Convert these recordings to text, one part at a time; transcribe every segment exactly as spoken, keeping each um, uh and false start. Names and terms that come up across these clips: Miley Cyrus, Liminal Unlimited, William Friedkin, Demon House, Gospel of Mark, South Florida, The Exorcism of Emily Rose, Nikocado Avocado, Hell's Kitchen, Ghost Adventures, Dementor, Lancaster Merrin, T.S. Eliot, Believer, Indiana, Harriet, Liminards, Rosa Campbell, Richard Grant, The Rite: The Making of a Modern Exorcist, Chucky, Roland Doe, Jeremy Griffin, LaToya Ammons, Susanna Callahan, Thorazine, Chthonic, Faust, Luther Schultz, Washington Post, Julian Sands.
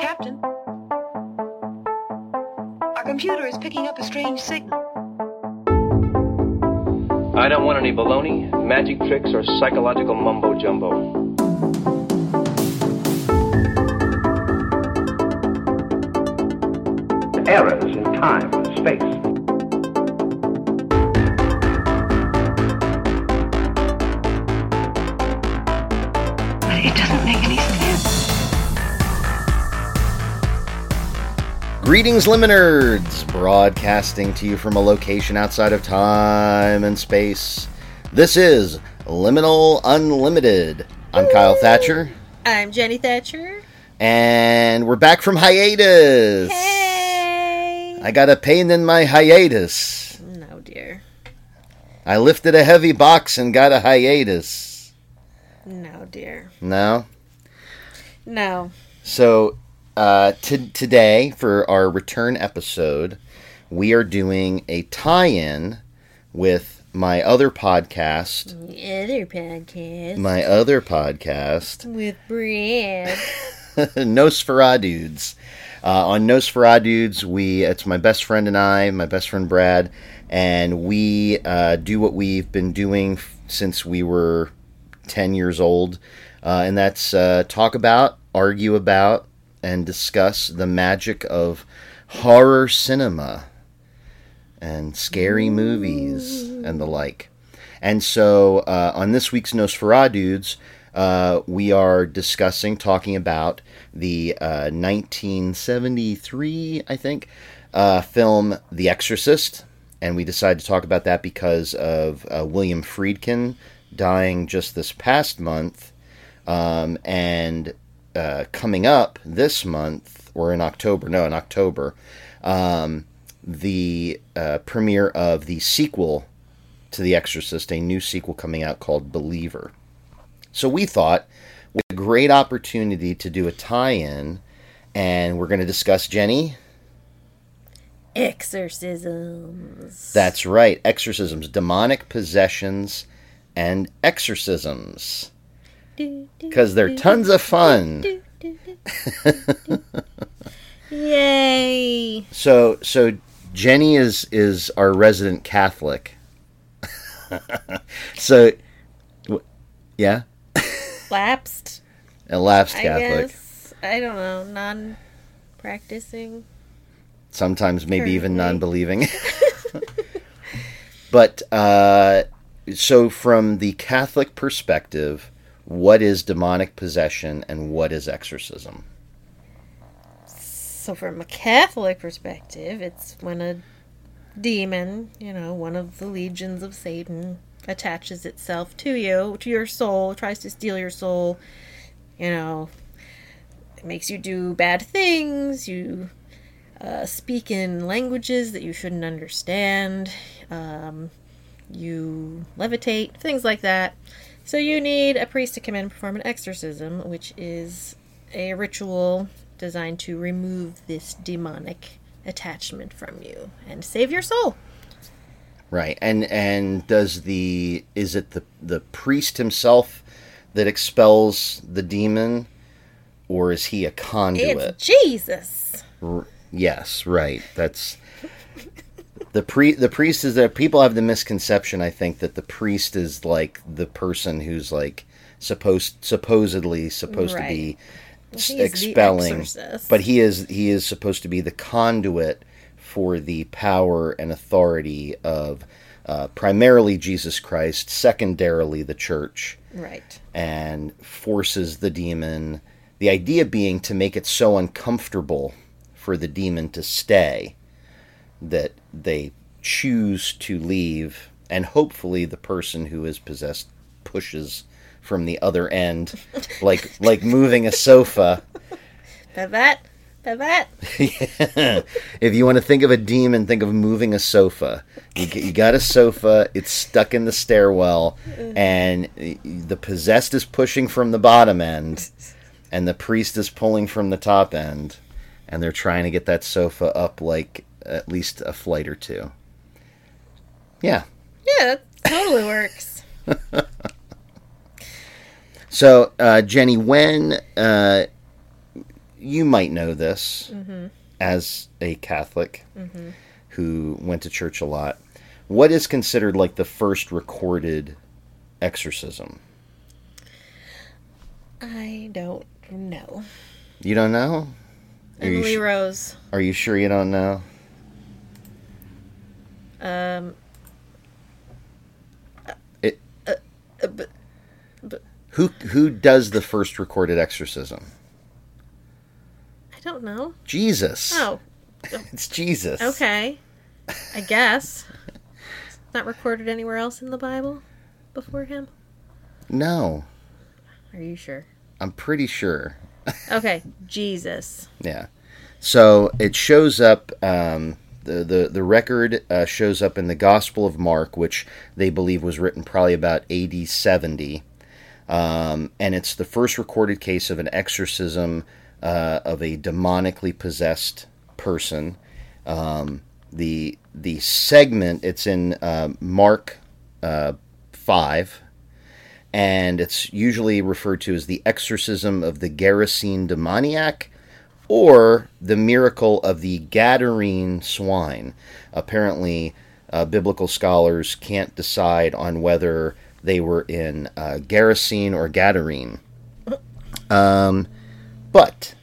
Captain, our computer is picking up a strange signal. I don't want any baloney, magic tricks, or psychological mumbo-jumbo. Errors in time and space. But it doesn't make any sense. Greetings, Liminards! Broadcasting to you from a location outside of time and space. This is Liminal Unlimited. I'm Kyle Thatcher. I'm Jenny Thatcher. And we're back from hiatus. Hey. I got a pain in my hiatus. No, dear. I lifted a heavy box and got a hiatus. No, dear. No? No. So, uh, t- today, for our return episode, we are doing a tie-in with my other podcast. My other podcast. My other podcast. With Brad. Nosferadudes. Uh, on Nosferadudes, we, it's my best friend and I, my best friend Brad, and we uh, do what we've been doing f- since we were ten years old, uh, and that's uh, talk about, argue about, and discuss the magic of horror cinema and scary movies and the like. And so uh, on this week's Nosferadudes, Uh, we are discussing, talking about the uh, nineteen seventy-three, I think, uh, film The Exorcist. And we decided to talk about that because of uh, William Friedkin dying just this past month. Um, and uh, coming up this month, or in October, no, in October, um, the uh, premiere of the sequel to The Exorcist, a new sequel coming out called Believer. So we thought we had a great opportunity to do a tie-in, and we're going to discuss, Jenny? Exorcisms. That's right, exorcisms, demonic possessions and exorcisms, because they're tons of fun. Yay! So, so Jenny is is our resident Catholic. So, yeah. Lapsed. A lapsed Catholic. I guess. I don't know. Non-practicing. Sometimes maybe currently. Even non-believing. But, uh, so from the Catholic perspective, what is demonic possession and what is exorcism? So from a Catholic perspective, it's when a demon, you know, one of the legions of Satan, attaches itself to you, to your soul, tries to steal your soul, you know, it makes you do bad things, you uh, speak in languages that you shouldn't understand, um, you levitate, things like that. So you need a priest to come in and perform an exorcism, which is a ritual designed to remove this demonic attachment from you and save your soul. Right, and and does the is it the the priest himself that expels the demon, or is he a conduit? It's Jesus. R- yes, right. That's the pre the priest is that people have the misconception, I think, that the priest is like the person who's like supposed supposedly supposed right. to be s- expelling, but he is he is supposed to be the conduit for the power and authority of uh, primarily Jesus Christ, secondarily the church. Right. And forces the demon, the idea being to make it so uncomfortable for the demon to stay that they choose to leave, and hopefully the person who is possessed pushes from the other end, like like moving a sofa. But that... that. Yeah. If you want to think of a demon, think of moving a sofa. You, you got a sofa, it's stuck in the stairwell, and the possessed is pushing from the bottom end, and the priest is pulling from the top end, and they're trying to get that sofa up like at least a flight or two. Yeah. Yeah, that totally works. So, uh, Jenny, when... Uh, you might know this mm-hmm. as a Catholic mm-hmm. who went to church a lot. What is considered like the first recorded exorcism? I don't know. You don't know? Are Emily you sh- Rose. Are you sure you don't know? Um. It. Uh, uh, but, but, who who does the first recorded exorcism? I don't know. Jesus. Oh. It's Jesus. Okay. I guess. It's not recorded anywhere else in the Bible before him? No. Are you sure? I'm pretty sure. Okay, Jesus. Yeah. So it shows up, um, the, the, the record uh, shows up in the Gospel of Mark, which they believe was written probably about A D seventy. Um, and it's the first recorded case of an exorcism uh, of a demonically possessed person. Um, the the segment, it's in uh, Mark uh, five. And it's usually referred to as the exorcism of the Gerasene demoniac or the miracle of the Gadarene swine. Apparently, uh, biblical scholars can't decide on whether they were in uh, Gerasene or Gadarene. Um, but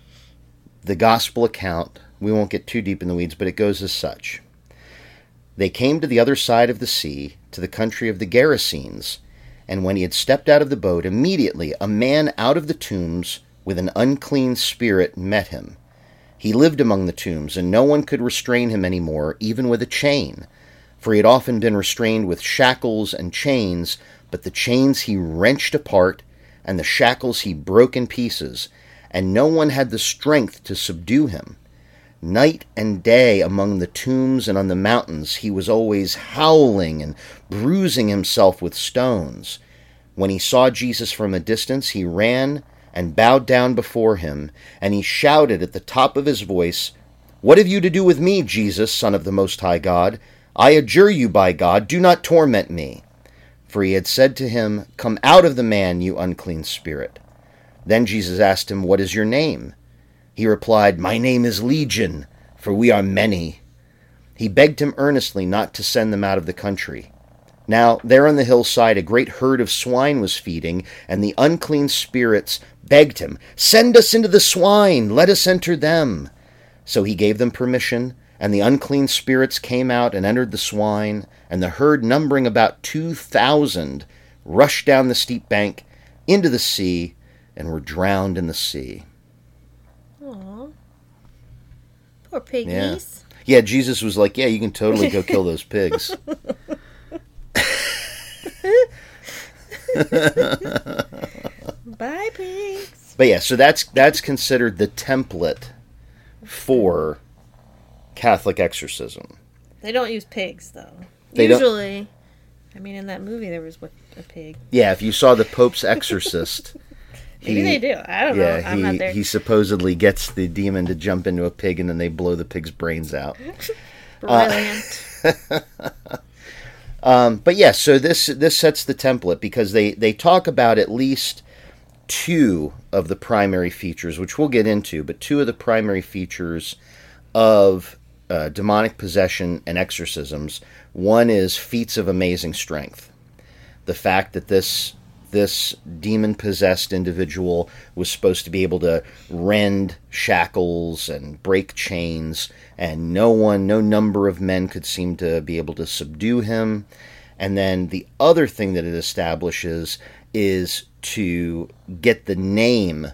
the gospel account, we won't get too deep in the weeds, but it goes as such. They came to the other side of the sea, to the country of the Gerasenes. And when he had stepped out of the boat, immediately a man out of the tombs with an unclean spirit met him. He lived among the tombs, and no one could restrain him any more, even with a chain. For he had often been restrained with shackles and chains, but the chains he wrenched apart, and the shackles he broke in pieces, and no one had the strength to subdue him. Night and day among the tombs and on the mountains, he was always howling and bruising himself with stones. When he saw Jesus from a distance, he ran and bowed down before him, and he shouted at the top of his voice, "What have you to do with me, Jesus, Son of the Most High God? I adjure you by God, do not torment me." For he had said to him, "Come out of the man, you unclean spirit." Then Jesus asked him, "What is your name?" He replied, "My name is Legion, for we are many." He begged him earnestly not to send them out of the country. Now there on the hillside a great herd of swine was feeding, and the unclean spirits begged him, "Send us into the swine, let us enter them." So he gave them permission, and the unclean spirits came out and entered the swine, and the herd, numbering about two thousand, rushed down the steep bank into the sea and were drowned in the sea. Or piggies. Yeah. yeah, Jesus was like, yeah, you can totally go kill those pigs. Bye, pigs. But yeah, so that's that's considered the template for Catholic exorcism. They don't use pigs, though. They Usually, don't... I mean, in that movie there was a pig. Yeah, if you saw The Pope's Exorcist... Maybe he, they do. I don't yeah, know. I'm he, not there. He supposedly gets the demon to jump into a pig, and then they blow the pig's brains out. Brilliant. Uh, um, but yeah, so this this sets the template because they, they talk about at least two of the primary features, which we'll get into, but two of the primary features of uh, demonic possession and exorcisms. One is feats of amazing strength. The fact that this... This demon-possessed individual was supposed to be able to rend shackles and break chains, and no one, no number of men could seem to be able to subdue him. And then the other thing that it establishes is to get the name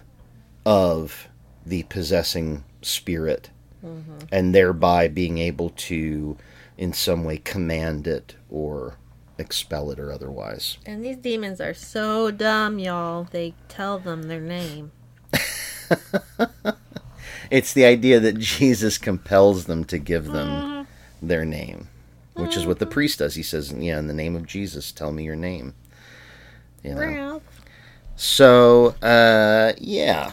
of the possessing spirit, mm-hmm. and thereby being able to, in some way, command it or... expel it or otherwise. And these demons are so dumb, y'all. They tell them their name. It's the idea that Jesus compels them to give them uh, their name, which uh, is what the priest does. He says, "Yeah, in the name of Jesus, tell me your name." You know? Ralph. So, uh, yeah.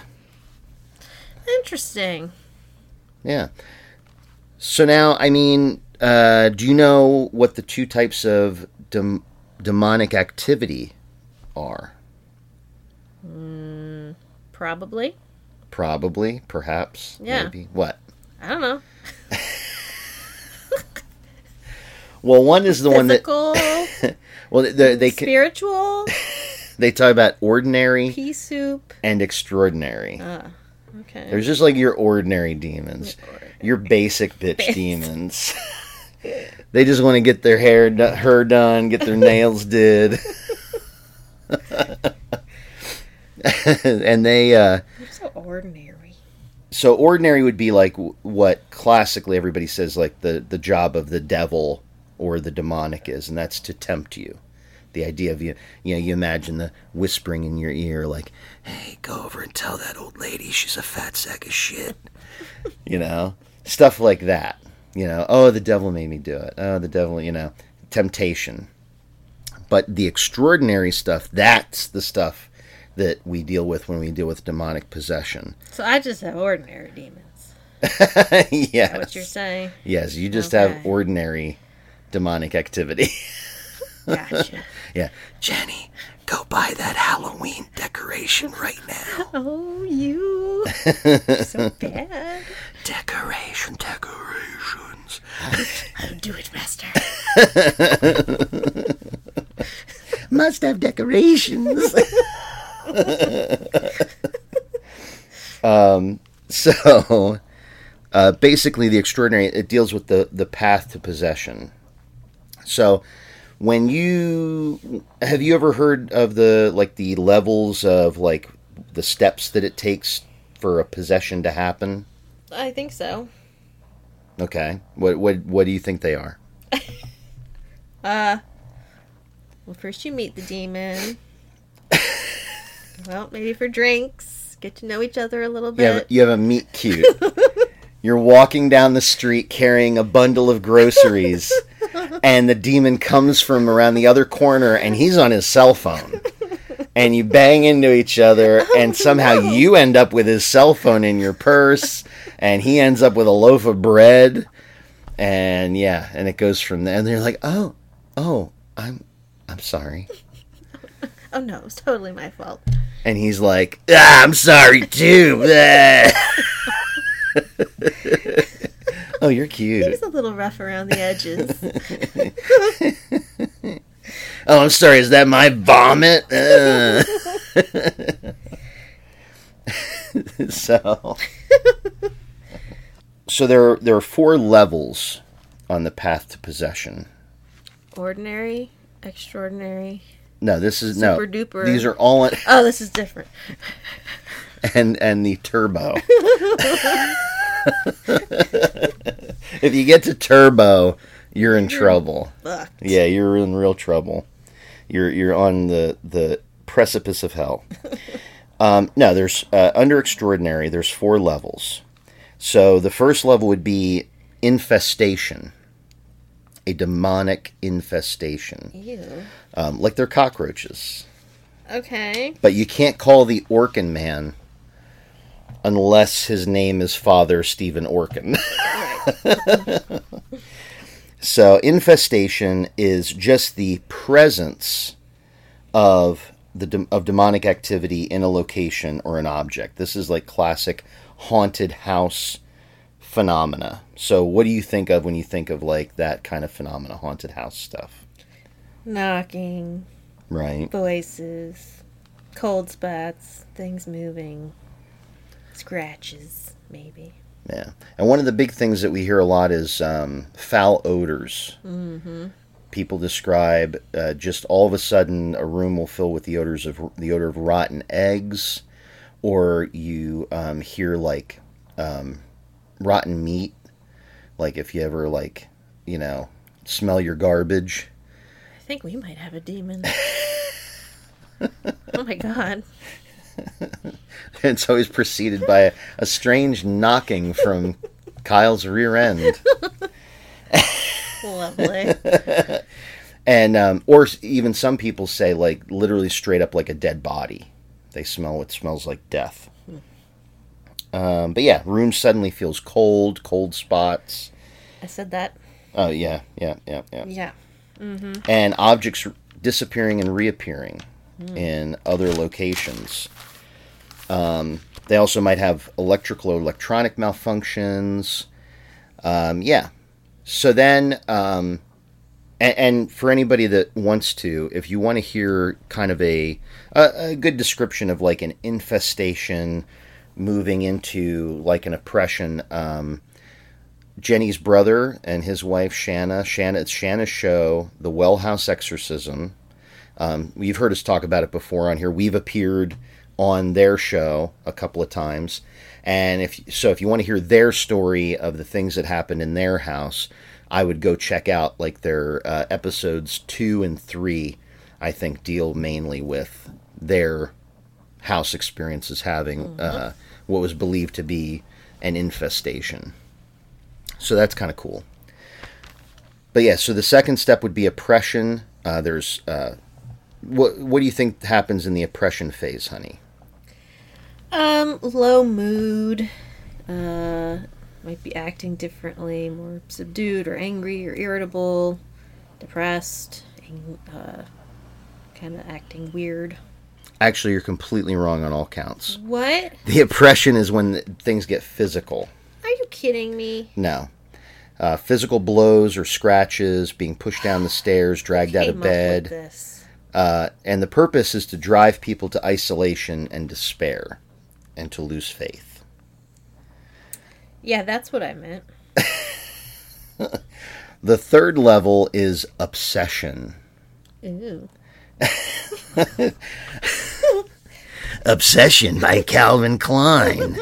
Interesting. Yeah. So now, I mean, uh, do you know what the two types of Dem- demonic activity are? Mm, probably. Probably, perhaps, yeah. maybe. What? I don't know. Well, one is the Physical, one that... well, they, they Spiritual. They talk about ordinary... Pea soup. ...and extraordinary. Ah, uh, okay. There's just, like, your ordinary demons. Your, ordinary. your basic bitch Base. demons. They just want to get their hair do- her done, get their nails did. And they... Uh, They're so ordinary. So ordinary would be, like, what classically everybody says, like, the, the job of the devil... or the demonic is, and that's to tempt you. The idea of, you you know, you imagine the whispering in your ear, like, hey, go over and tell that old lady she's a fat sack of shit. You know? Stuff like that. You know, oh, the devil made me do it. Oh, the devil, you know, temptation. But the extraordinary stuff, that's the stuff that we deal with when we deal with demonic possession. So I just have ordinary demons. Yes. Is that what you're saying? Yes, you just okay. have ordinary demonic activity. Gotcha. Yeah. Jenny, go buy that Halloween decoration right now. Oh, you. So bad. Decoration, decorations. I'll do it, master. Must have decorations. um, so, uh, basically the extraordinary, it deals with the, the path to possession. So, when you, have you ever heard of the, like, the levels of, like, the steps that it takes for a possession to happen? I think so. Okay. What what what do you think they are? uh, well, first you meet the demon. Well, maybe for drinks. Get to know each other a little bit. You have, you have a meet cute. You're walking down the street carrying a bundle of groceries. And the demon comes from around the other corner, and he's on his cell phone. And you bang into each other, and somehow oh, no. you end up with his cell phone in your purse, and he ends up with a loaf of bread. And, yeah, and it goes from there. And they're like, oh, oh, I'm I'm sorry. Oh, no, it was totally my fault. And he's like, ah, I'm sorry, too. Oh, you're cute. He's a little rough around the edges. Oh, I'm sorry. Is that my vomit? Uh. so, so there are, there are four levels on the path to possession. Ordinary, extraordinary. No, this is super no. Super duper. These are all. In, oh, this is different. and and the turbo. If you get to turbo, you're in trouble. Fucked. Yeah, you're in real trouble. You're you're on the, the precipice of hell. um, no, there's uh, under extraordinary, there's four levels. So the first level would be infestation, a demonic infestation. Ew. Um, like they're cockroaches. Okay. But you can't call the Orkin man unless his name is Father Stephen Orkin. So infestation is just the presence of the de- of demonic activity in a location or an object. This is like classic haunted house phenomena. So what do you think of when you think of like that kind of phenomena, haunted house stuff? Knocking. Right. Voices. Cold spots. Things moving. Scratches, maybe. Yeah. And one of the big things that we hear a lot is um, foul odors. Mm-hmm. People describe uh, just all of a sudden a room will fill with the odors of the odor of rotten eggs, or you um, hear like um, rotten meat. Like if you ever like, you know, smell your garbage. I think we might have a demon. Oh my God. It's always preceded by a, a strange knocking from Kyle's rear end. Lovely. And um, or even some people say like literally straight up like a dead body. They smell what smells like death. Hmm. Um, but yeah, room suddenly feels cold, cold spots. I said that. Oh yeah, yeah, yeah, yeah. Yeah. Mm-hmm. And objects r- disappearing and reappearing in other locations. Um, They also might have electrical or electronic malfunctions. Um, yeah. So then, um, and, and for anybody that wants to, if you want to hear kind of a, a, a good description of like an infestation moving into like an oppression, um, Jenny's brother and his wife, Shanna, Shanna, it's Shanna's show, The Well House Exorcism. Um, you've heard us talk about it before on here. We've appeared on their show a couple of times. And if so, if you want to hear their story of the things that happened in their house, I would go check out like their uh, episodes two and three, I think, deal mainly with their house experiences having mm-hmm. uh, what was believed to be an infestation. So that's kind of cool. But yeah, so the second step would be oppression. Uh, there's, uh, what what do you think happens in the oppression phase, honey? Um, low mood, uh, might be acting differently, more subdued or angry or irritable, depressed, uh, kind of acting weird. Actually, you're completely wrong on all counts. What? The oppression is when things get physical. Are you kidding me? No. Uh, physical blows or scratches, being pushed down the stairs, dragged out of bed. Came up with this. Uh, and the purpose is to drive people to isolation and despair. And to lose faith. Yeah, that's what I meant. The third level is obsession. Ooh. Obsession by Calvin Klein.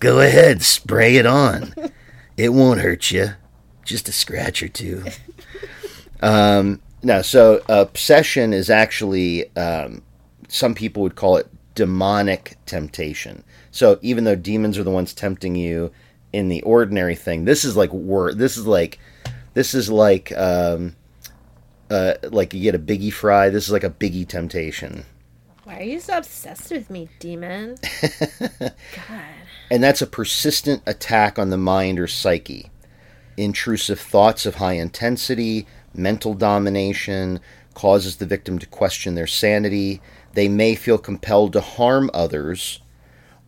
Go ahead, spray it on. It won't hurt you. Just a scratch or two. Um, no, so obsession is actually, um, some people would call it demonic temptation. So even though demons are the ones tempting you in the ordinary thing, this is like wor- this is like this is like um uh like you get a biggie fry. This is like a biggie temptation. Why are you so obsessed with me, demon? God. And that's a persistent attack on the mind or psyche. Intrusive thoughts of high intensity, mental domination, causes the victim to question their sanity. They may feel compelled to harm others,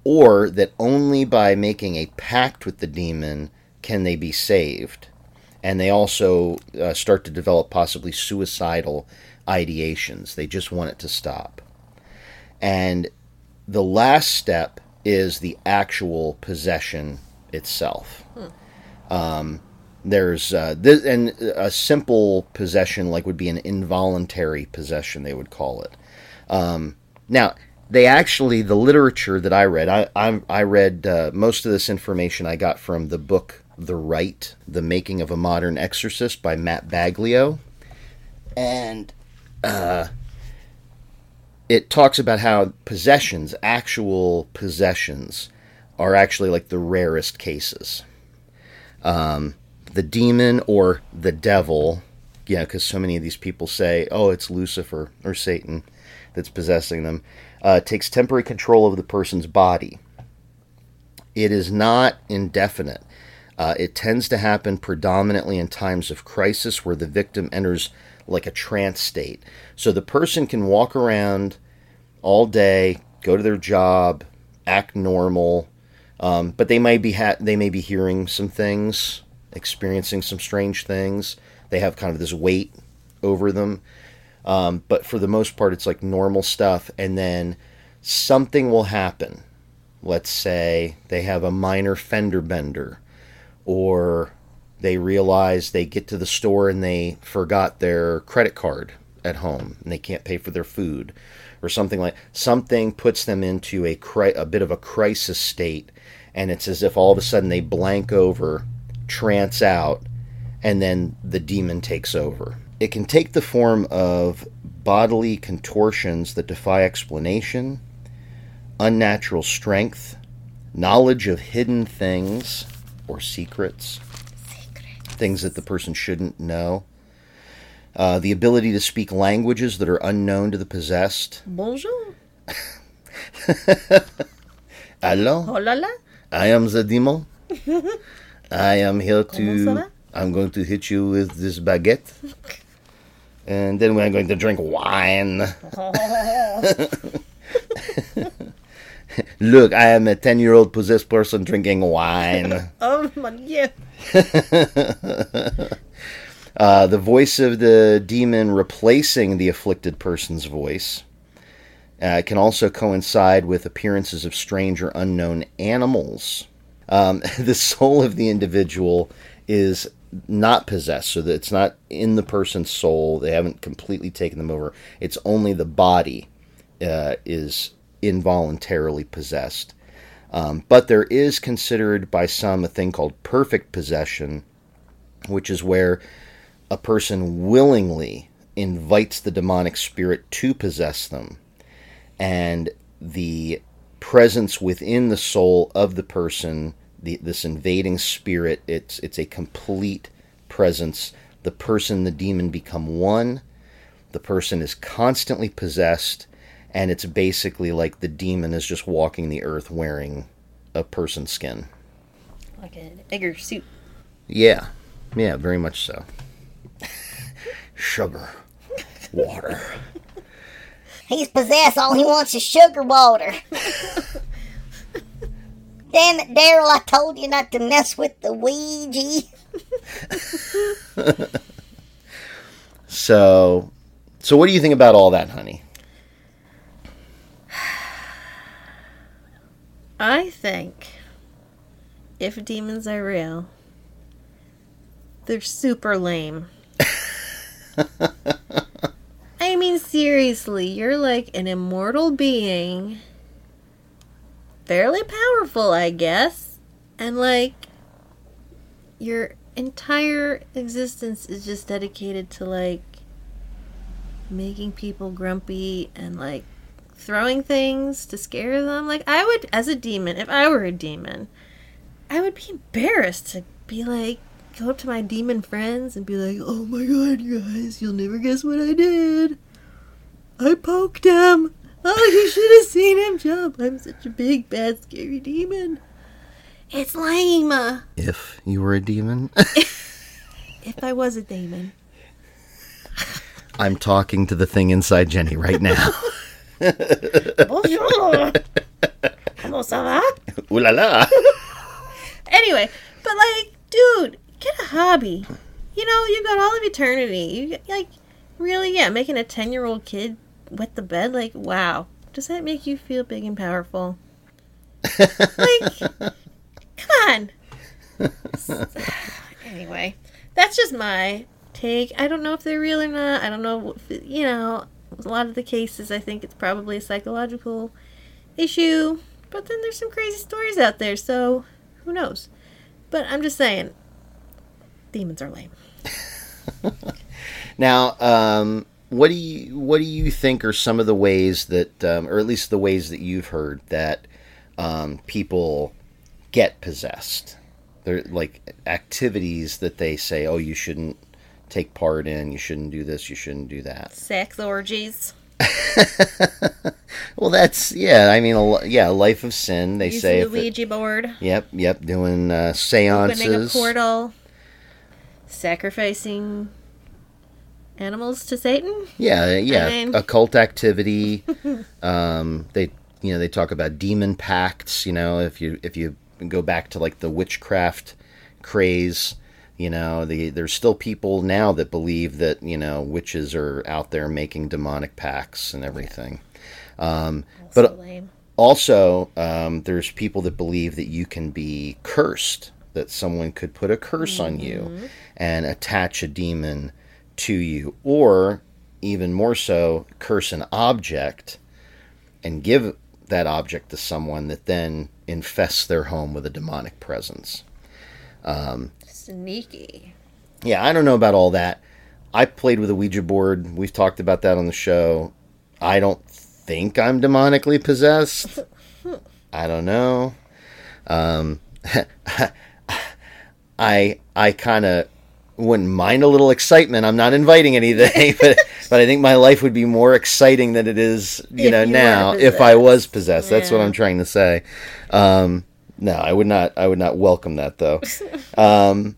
or that only by making a pact with the demon can they be saved. And they also uh, start to develop possibly suicidal ideations. They just want it to stop. And the last step is the actual possession itself. Hmm. Um, there's uh, this, and a simple possession like would be an involuntary possession, they would call it. Um, now, they actually, the literature that I read, I I, I read uh, most of this information I got from the book The Rite, The Making of a Modern Exorcist by Matt Baglio. And uh, it talks about how possessions, actual possessions, are actually like the rarest cases. Um, the demon or the devil, you know, because so many of these people say, oh, it's Lucifer or Satan that's possessing them, uh, takes temporary control of the person's body. It is not indefinite. Uh, it tends to happen predominantly in times of crisis where the victim enters like a trance state. So the person can walk around all day, go to their job, act normal, um, but they might be ha- they may be hearing some things, experiencing some strange things. They have kind of this weight over them. Um, but for the most part, it's like normal stuff. And then something will happen. Let's say they have a minor fender bender, or they realize they get to the store and they forgot their credit card at home and they can't pay for their food, or something like something puts them into a, cri- a bit of a crisis state. And it's as if all of a sudden they blank over, trance out, and then the demon takes over. It can take the form of bodily contortions that defy explanation, unnatural strength, knowledge of hidden things or secrets, secrets. Things that the person shouldn't know, uh, the ability to speak languages that are unknown to the possessed. Bonjour. Hello. Hola. I am the demon. I am here to... I'm going to hit you with this baguette. And then we're going to drink wine. Look, I am a ten-year-old possessed person drinking wine. Oh, mon Dieu. Uh, the voice of the demon replacing the afflicted person's voice uh, can also coincide with appearances of strange or unknown animals. Um, the soul of the individual is not possessed, so that it's not in the person's soul. They haven't completely taken them over. It's only the body uh, is involuntarily possessed. Um, but there is considered by some a thing called perfect possession, which is where a person willingly invites the demonic spirit to possess them, and the presence within the soul of the person, the, this invading spirit, it's it's a complete presence. The person and the demon become one. The person is constantly possessed, and it's basically like the demon is just walking the earth wearing a person's skin. Like an egger suit. Yeah. Yeah, very much so. Sugar. Water. He's possessed. All he wants is sugar water. Damn it, Daryl, I told you not to mess with the Ouija. so, so what do you think about all that, honey? I think if demons are real, they're super lame. I mean, seriously, you're like an immortal being, fairly powerful, I guess, and like your entire existence is just dedicated to like making people grumpy and like throwing things to scare them. Like, I would, as a demon, if I were a demon, I would be embarrassed to be like, go up to my demon friends and be like, oh my god, you guys, you'll never guess what I did. I poked him. Oh, you should have seen him jump. I'm such a big, bad, scary demon. It's lame. If you were a demon? If I was a demon. I'm talking to the thing inside Jenny right now. Bonjour. Comment ça va? Ooh la la. Anyway, but like, dude, get a hobby. You know, you've got all of eternity. You, like, really, yeah, making a ten-year-old kid wet the bed, like, wow. Does that make you feel big and powerful? Like, come on. Anyway, that's just my take. I don't know if they're real or not. I don't know, if, you know, a lot of the cases, I think it's probably a psychological issue. But then there's some crazy stories out there, so who knows? But I'm just saying, demons are lame. Now, um, what do you what do you think are some of the ways that, um, or at least the ways that you've heard that um, people get possessed? They're like activities that they say, "Oh, you shouldn't take part in. You shouldn't do this. You shouldn't do that." Sex orgies. Well, that's, yeah, I mean, a, yeah, life of sin, they using say. Using the Ouija it, board. Yep, yep, doing uh, seances. Opening a portal. Sacrificing animals to Satan. Yeah, yeah, I mean, occult activity. um, they, you know, they talk about demon pacts, you know, if you if you go back to, like, the witchcraft craze, you know, the, there's still people now that believe that, you know, witches are out there making demonic pacts and everything. Um, but lame. also, um, there's people that believe that you can be cursed, that someone could put a curse mm-hmm. on you and attach a demon to you, or even more so, curse an object and give that object to someone that then infests their home with a demonic presence. Um, Sneaky. Yeah, I don't know about all that. I played with a Ouija board. We've talked about that on the show. I don't think I'm demonically possessed. I don't know. Um, I I kind of wouldn't mind a little excitement. I'm not inviting anything, but but I think my life would be more exciting than it is, you if know, you now if I was possessed. Yeah. That's what I'm trying to say. Um, no, I would not. I would not welcome that though. um,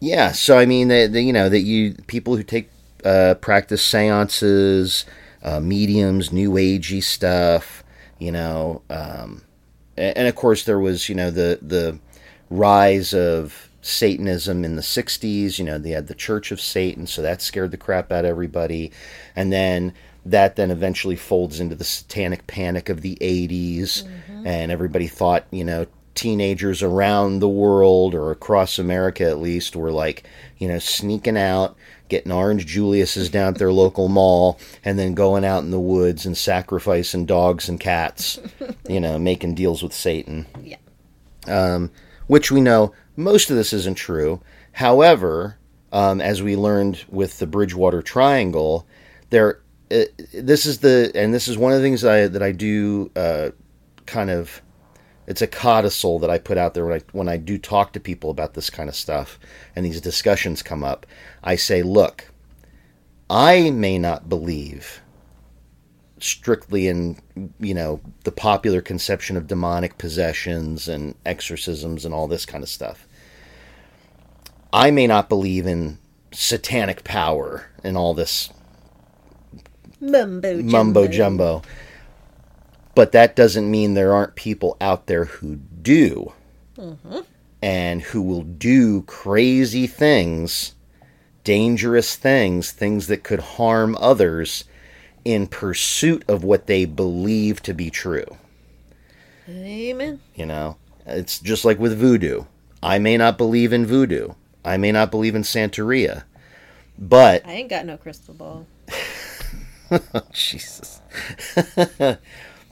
yeah. So I mean, the, the, you know, that you people who take uh, practice seances. Uh, mediums, new agey stuff, you know, um, and of course there was, you know, the, the rise of Satanism in the sixties, you know, they had the Church of Satan, so that scared the crap out of everybody. And then that then eventually folds into the satanic panic of the eighties, mm-hmm. and everybody thought, you know, teenagers around the world or across America at least were like, you know, sneaking out, getting Orange Julius's down at their local mall, and then going out in the woods and sacrificing dogs and cats, you know, making deals with Satan. Yeah. Um, which we know most of this isn't true. However, um, as we learned with the Bridgewater Triangle, there, uh, this is the, and this is one of the things that I, that I do uh, kind of, it's a codicil that I put out there when I, when I do talk to people about this kind of stuff and these discussions come up. I say, look, I may not believe strictly in, you know, the popular conception of demonic possessions and exorcisms and all this kind of stuff. I may not believe in satanic power and all this mumbo jumbo. Mumbo jumbo. But that doesn't mean there aren't people out there who do, mm-hmm. and who will do crazy things, dangerous things, things that could harm others in pursuit of what they believe to be true. Amen. You know, it's just like with voodoo. I may not believe in voodoo. I may not believe in Santeria, but... I ain't got no crystal ball. Oh, Jesus.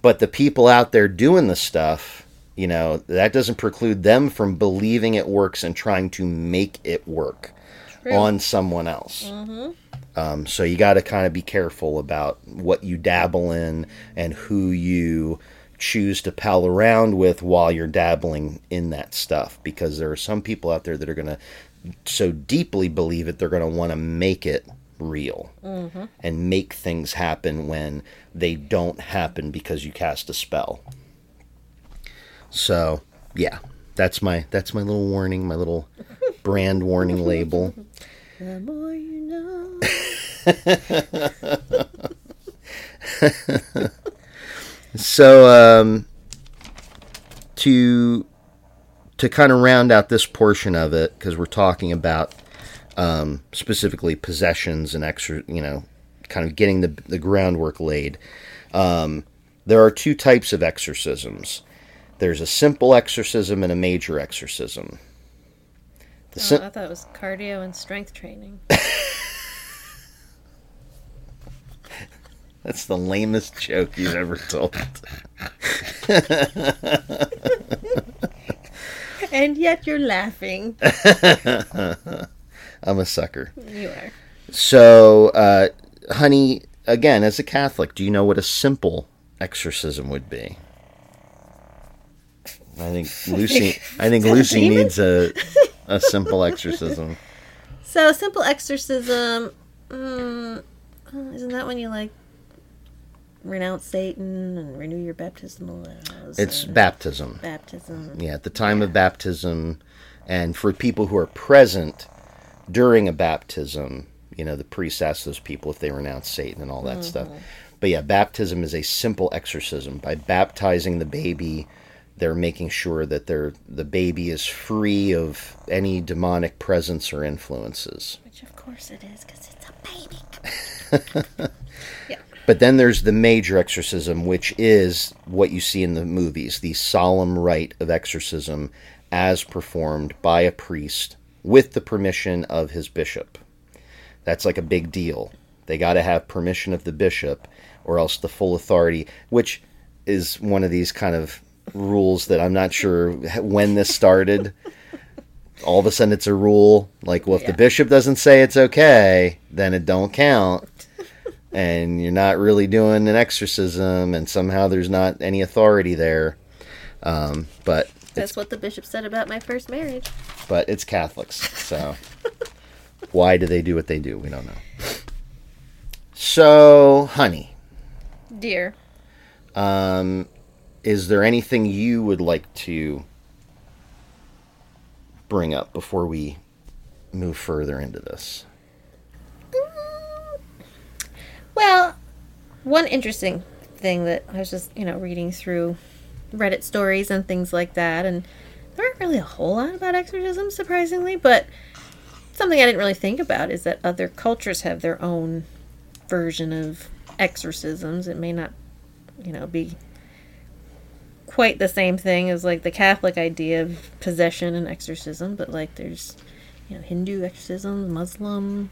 But the people out there doing the stuff, you know, that doesn't preclude them from believing it works and trying to make it work True. On someone else. Mm-hmm. Um, so you got to kind of be careful about what you dabble in and who you choose to pal around with while you're dabbling in that stuff. Because there are some people out there that are going to so deeply believe it, they're going to want to make it real, mm-hmm. and make things happen when they don't happen because you cast a spell. So yeah, that's my that's my little warning, my little brand warning label. The more you know. So um, to to kind of round out this portion of it, because we're talking about Um, specifically possessions and exor- you know, kind of getting the, the groundwork laid. Um, there are two types of exorcisms. There's a simple exorcism and a major exorcism. The sim- oh, I thought it was cardio and strength training. That's the lamest joke you've ever told. And yet you're laughing. I'm a sucker. You are. So, uh, honey, again, as a Catholic, do you know what a simple exorcism would be? I think Lucy. I think Lucy needs a a simple exorcism. So, simple exorcism, um, isn't that when you like renounce Satan and renew your baptismal vows? It's baptism. Baptism. Yeah, at the time yeah. of baptism, and for people who are present during a baptism, you know, the priest asks those people if they renounce Satan and all that mm-hmm. stuff. But yeah, baptism is a simple exorcism. By baptizing the baby, they're making sure that they're, the baby is free of any demonic presence or influences. Which of course it is, because it's a baby. Yeah. But then there's the major exorcism, which is what you see in the movies, the solemn rite of exorcism as performed by a priest with the permission of his bishop. That's like a big deal. They got to have permission of the bishop, or else the full authority, which is one of these kind of rules that I'm not sure when this started. All of a sudden it's a rule, like, well, if yeah. the bishop doesn't say it's okay, then it don't count, and you're not really doing an exorcism, and somehow there's not any authority there. Um, but... That's what the bishop said about my first marriage. But it's Catholics, so why do they do what they do? We don't know. So, honey. Dear. Um, is there anything you would like to bring up before we move further into this? Mm, well, one interesting thing that I was just, you know, reading through Reddit stories and things like that, and there aren't really a whole lot about exorcism, surprisingly, but something I didn't really think about is that other cultures have their own version of exorcisms. It may not, you know, be quite the same thing as, like, the Catholic idea of possession and exorcism, but, like, there's, you know, Hindu exorcism, Muslim,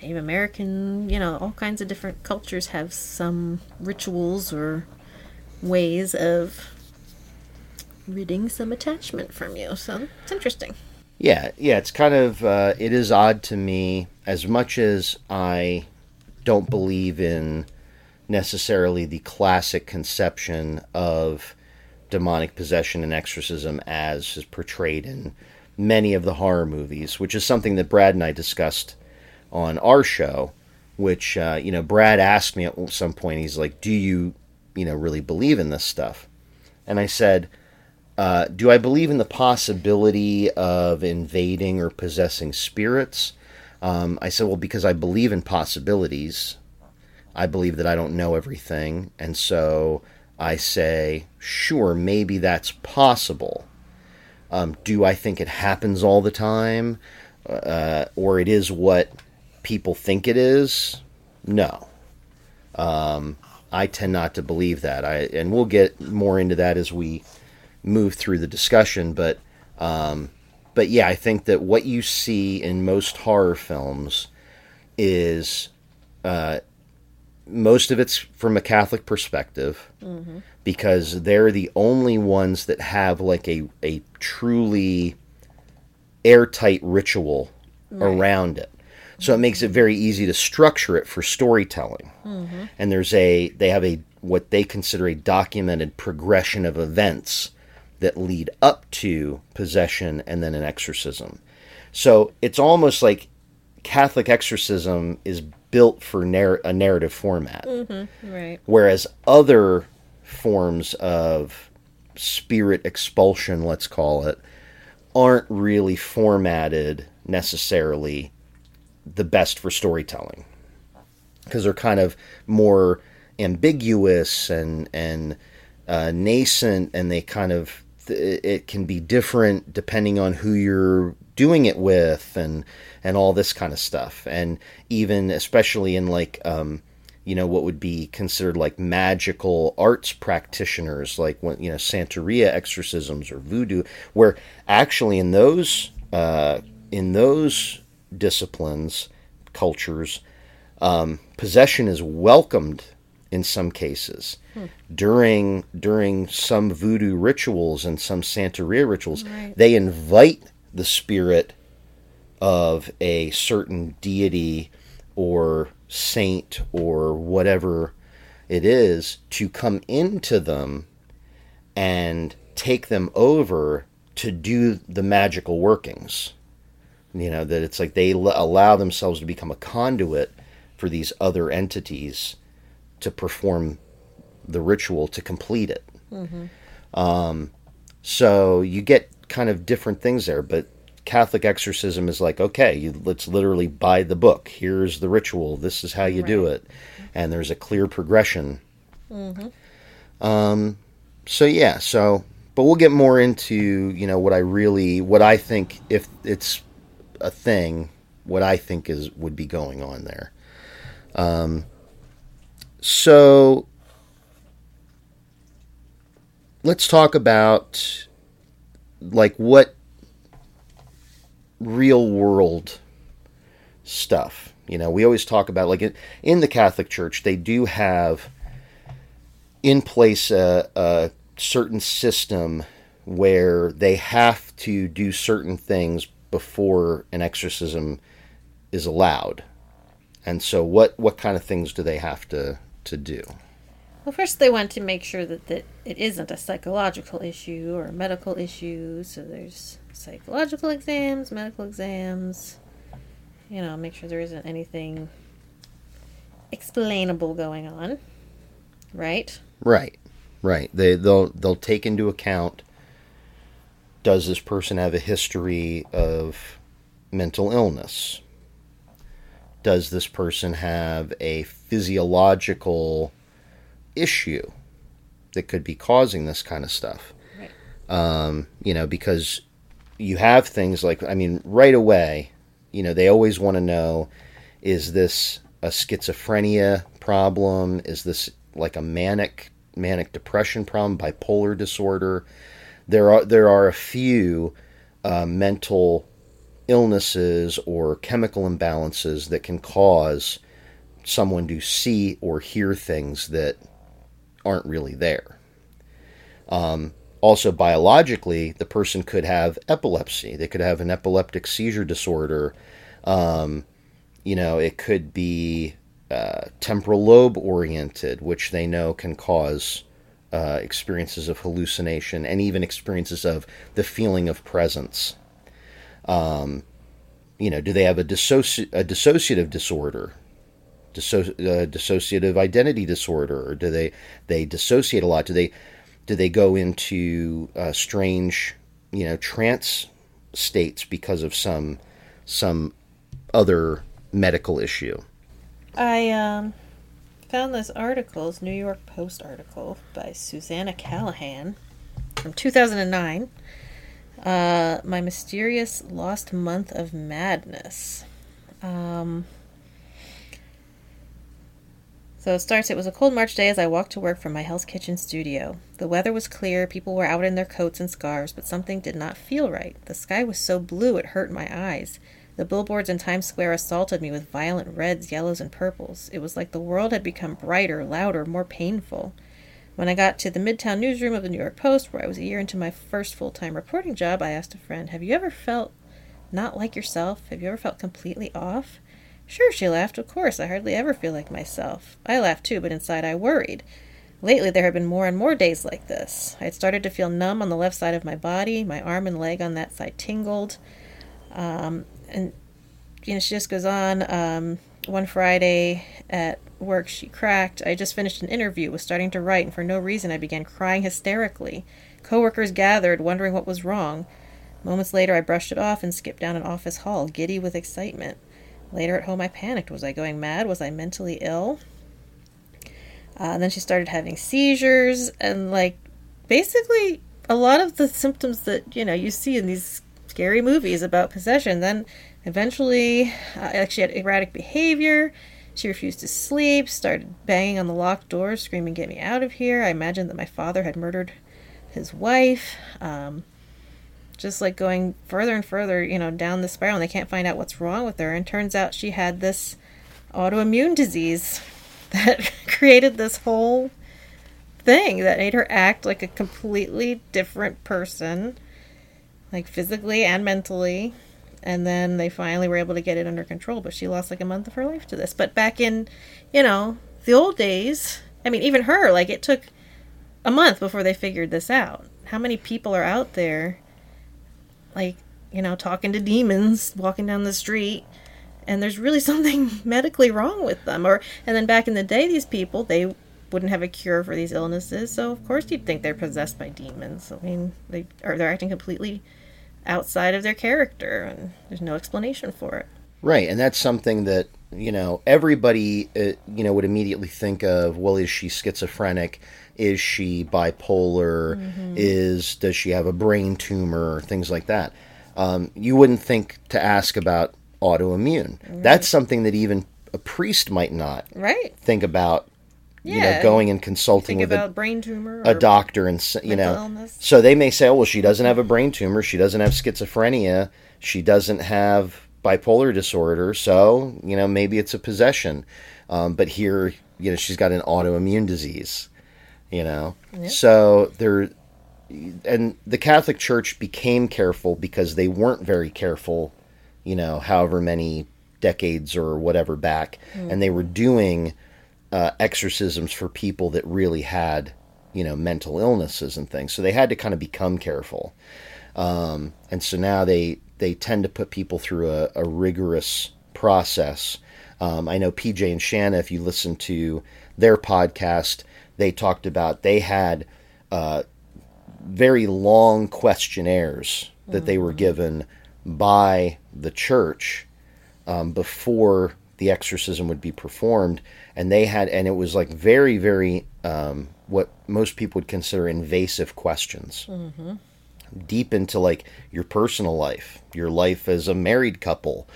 Native American, you know, all kinds of different cultures have some rituals or ways of ridding some attachment from you. So it's interesting. Yeah, yeah, it's kind of, uh, it is odd to me, as much as I don't believe in necessarily the classic conception of demonic possession and exorcism as is portrayed in many of the horror movies, which is something that Brad and I discussed on our show, which, uh, you know, Brad asked me at some point, he's like, do you, you know, really believe in this stuff? And I said, Uh, do I believe in the possibility of invading or possessing spirits? Um, I said, well, because I believe in possibilities. I believe that I don't know everything. And so I say, sure, maybe that's possible. Um, do I think it happens all the time? Uh, or it is what people think it is? No. Um, I tend not to believe that. I, and we'll get more into that as we move through the discussion, but um, but yeah, I think that what you see in most horror films is uh, most of it's from a Catholic perspective, mm-hmm. because they're the only ones that have like a, a truly airtight ritual right. around it. So mm-hmm. it makes it very easy to structure it for storytelling. Mm-hmm. And there's a they have a what they consider a documented progression of events that lead up to possession and then an exorcism. So it's almost like Catholic exorcism is built for narr- a narrative format. Mm-hmm, right. Whereas other forms of spirit expulsion, let's call it, aren't really formatted necessarily the best for storytelling. Because they're kind of more ambiguous and, and uh, nascent, and they kind of, it can be different depending on who you're doing it with and and all this kind of stuff. And even especially in like um you know what would be considered like magical arts practitioners, like when you know Santeria exorcisms or voodoo, where actually in those uh in those disciplines, cultures, um possession is welcomed in some cases. Hmm. During during some voodoo rituals and some Santeria rituals, right. they invite the spirit of a certain deity or saint or whatever it is to come into them and take them over to do the magical workings. You know, that it's like they allow themselves to become a conduit for these other entities to perform the ritual to complete it. Mm-hmm. Um, so you get kind of different things there, but Catholic exorcism is like, okay, you, let's literally buy the book. Here's the ritual. This is how you right. do it. And there's a clear progression. Mm-hmm. Um, so yeah, so, but we'll get more into, you know, what I really, what I think, if it's a thing, what I think is, would be going on there. Um, So, let's talk about, like, what real-world stuff. You know, we always talk about, like, in, in the Catholic Church, they do have in place a, a certain system where they have to do certain things before an exorcism is allowed. And so what, what kind of things do they have to... to do? Well, first they want to make sure that, that it isn't a psychological issue or a medical issue, so there's psychological exams, medical exams, you know, make sure there isn't anything explainable going on, right? Right, right. They, they'll, they'll take into account, does this person have a history of mental illness? Does this person have a physiological issue that could be causing this kind of stuff. Right. Um, you know, because you have things like, I mean, right away, you know, they always want to know, is this a schizophrenia problem? Is this like a manic manic depression problem, bipolar disorder? There are there are a few uh, mental illnesses or chemical imbalances that can cause someone to see or hear things that aren't really there. Um, also, biologically, the person could have epilepsy. They could have an epileptic seizure disorder. Um, you know, it could be uh, temporal lobe oriented, which they know can cause uh, experiences of hallucination and even experiences of the feeling of presence. Um, you know, do they have a, dissoci- a dissociative disorder? Disso- uh, dissociative identity disorder, or do they they dissociate a lot? Do they do they go into uh, strange, you know, trance states because of some some other medical issue? I um, found this article, this New York Post article by Susanna Callahan from two thousand nine. Uh, My Mysterious Lost Month of Madness. Um. So it starts, it was a cold March day as I walked to work from my Hell's Kitchen studio. The weather was clear, people were out in their coats and scarves, but something did not feel right. The sky was so blue it hurt my eyes. The billboards in Times Square assaulted me with violent reds, yellows, and purples. It was like the world had become brighter, louder, more painful. When I got to the Midtown newsroom of the New York Post, where I was a year into my first full-time reporting job, I asked a friend, "Have you ever felt not like yourself? Have you ever felt completely off?" "Sure," she laughed. "Of course, I hardly ever feel like myself." I laughed too, but inside I worried. Lately there had been more and more days like this. I had started to feel numb on the left side of my body. My arm and leg on that side tingled. Um, and, you know, she just goes on. Um, one Friday at work she cracked. I just finished an interview, was starting to write, and for no reason I began crying hysterically. Coworkers gathered, wondering what was wrong. Moments later I brushed it off and skipped down an office hall, giddy with excitement. Later at home, I panicked. Was I going mad? Was I mentally ill? Uh, and then she started having seizures and, like, basically a lot of the symptoms that, you know, you see in these scary movies about possession. Then eventually, uh, like, she had erratic behavior. She refused to sleep, started banging on the locked door, screaming, "Get me out of here." I imagined that my father had murdered his wife. Um... Just like going further and further, you know, down the spiral, and they can't find out what's wrong with her. And turns out she had this autoimmune disease that created this whole thing that made her act like a completely different person, like physically and mentally. And then they finally were able to get it under control, but she lost like a month of her life to this. But back in, you know, the old days, I mean, even her, like, it took a month before they figured this out. How many people are out there, like, you know, talking to demons, walking down the street, and there's really something medically wrong with them? Or, and then back in the day, these people, they wouldn't have a cure for these illnesses, so of course you'd think they're possessed by demons. I mean, they are they're acting completely outside of their character, and there's no explanation for it. Right, and that's something that, you know, everybody, uh, you know, would immediately think of, well, is she schizophrenic? Is she bipolar? Mm-hmm. Is does she have a brain tumor? Things like that. Um, you wouldn't think to ask about autoimmune. Right. That's something that even a priest might not right. think about. Yeah. You know, going and consulting think with about a brain tumor, a doctor, and you know, illness. So they may say, oh, well, she doesn't have a brain tumor. She doesn't have schizophrenia. She doesn't have bipolar disorder. So, you know, maybe it's a possession. Um, but here, you know, she's got an autoimmune disease. You know, yep. So there, and the Catholic Church became careful because they weren't very careful, you know, however many decades or whatever back. Mm. And they were doing uh, exorcisms for people that really had, you know, mental illnesses and things. So they had to kind of become careful. Um, and so now they, they tend to put people through a, a rigorous process. Um, I know P J and Shanna, if you listen to their podcast, they talked about they had uh, very long questionnaires that mm-hmm. they were given by the church um, before the exorcism would be performed, and they had, and it was like very, very, um, what most people would consider invasive questions, mm-hmm. deep into like your personal life, your life as a married couple,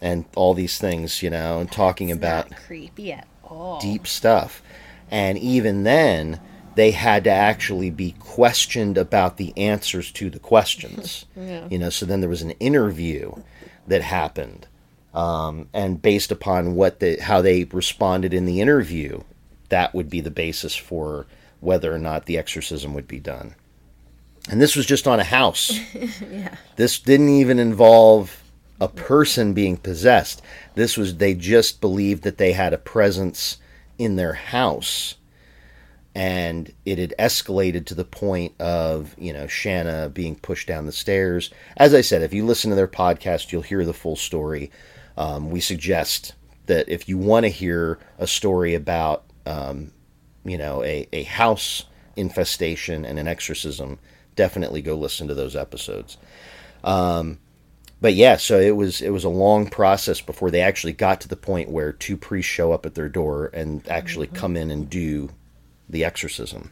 and all these things, you know, and talking That's about not creepy at all. Deep stuff. And even then, they had to actually be questioned about the answers to the questions, yeah. you know, so then there was an interview that happened. Um, and based upon what the, how they responded in the interview, that would be the basis for whether or not the exorcism would be done. And this was just on a house. yeah. This didn't even involve a person being possessed. This was, they just believed that they had a presence in their house, and it had escalated to the point of, you know, Shanna being pushed down the stairs. As I said, if you listen to their podcast, you'll hear the full story. Um, we suggest that if you want to hear a story about, um, you know, a, a house infestation and an exorcism, definitely go listen to those episodes. Um, but yeah, so it was it was a long process before they actually got to the point where two priests show up at their door and actually mm-hmm. come in and do the exorcism.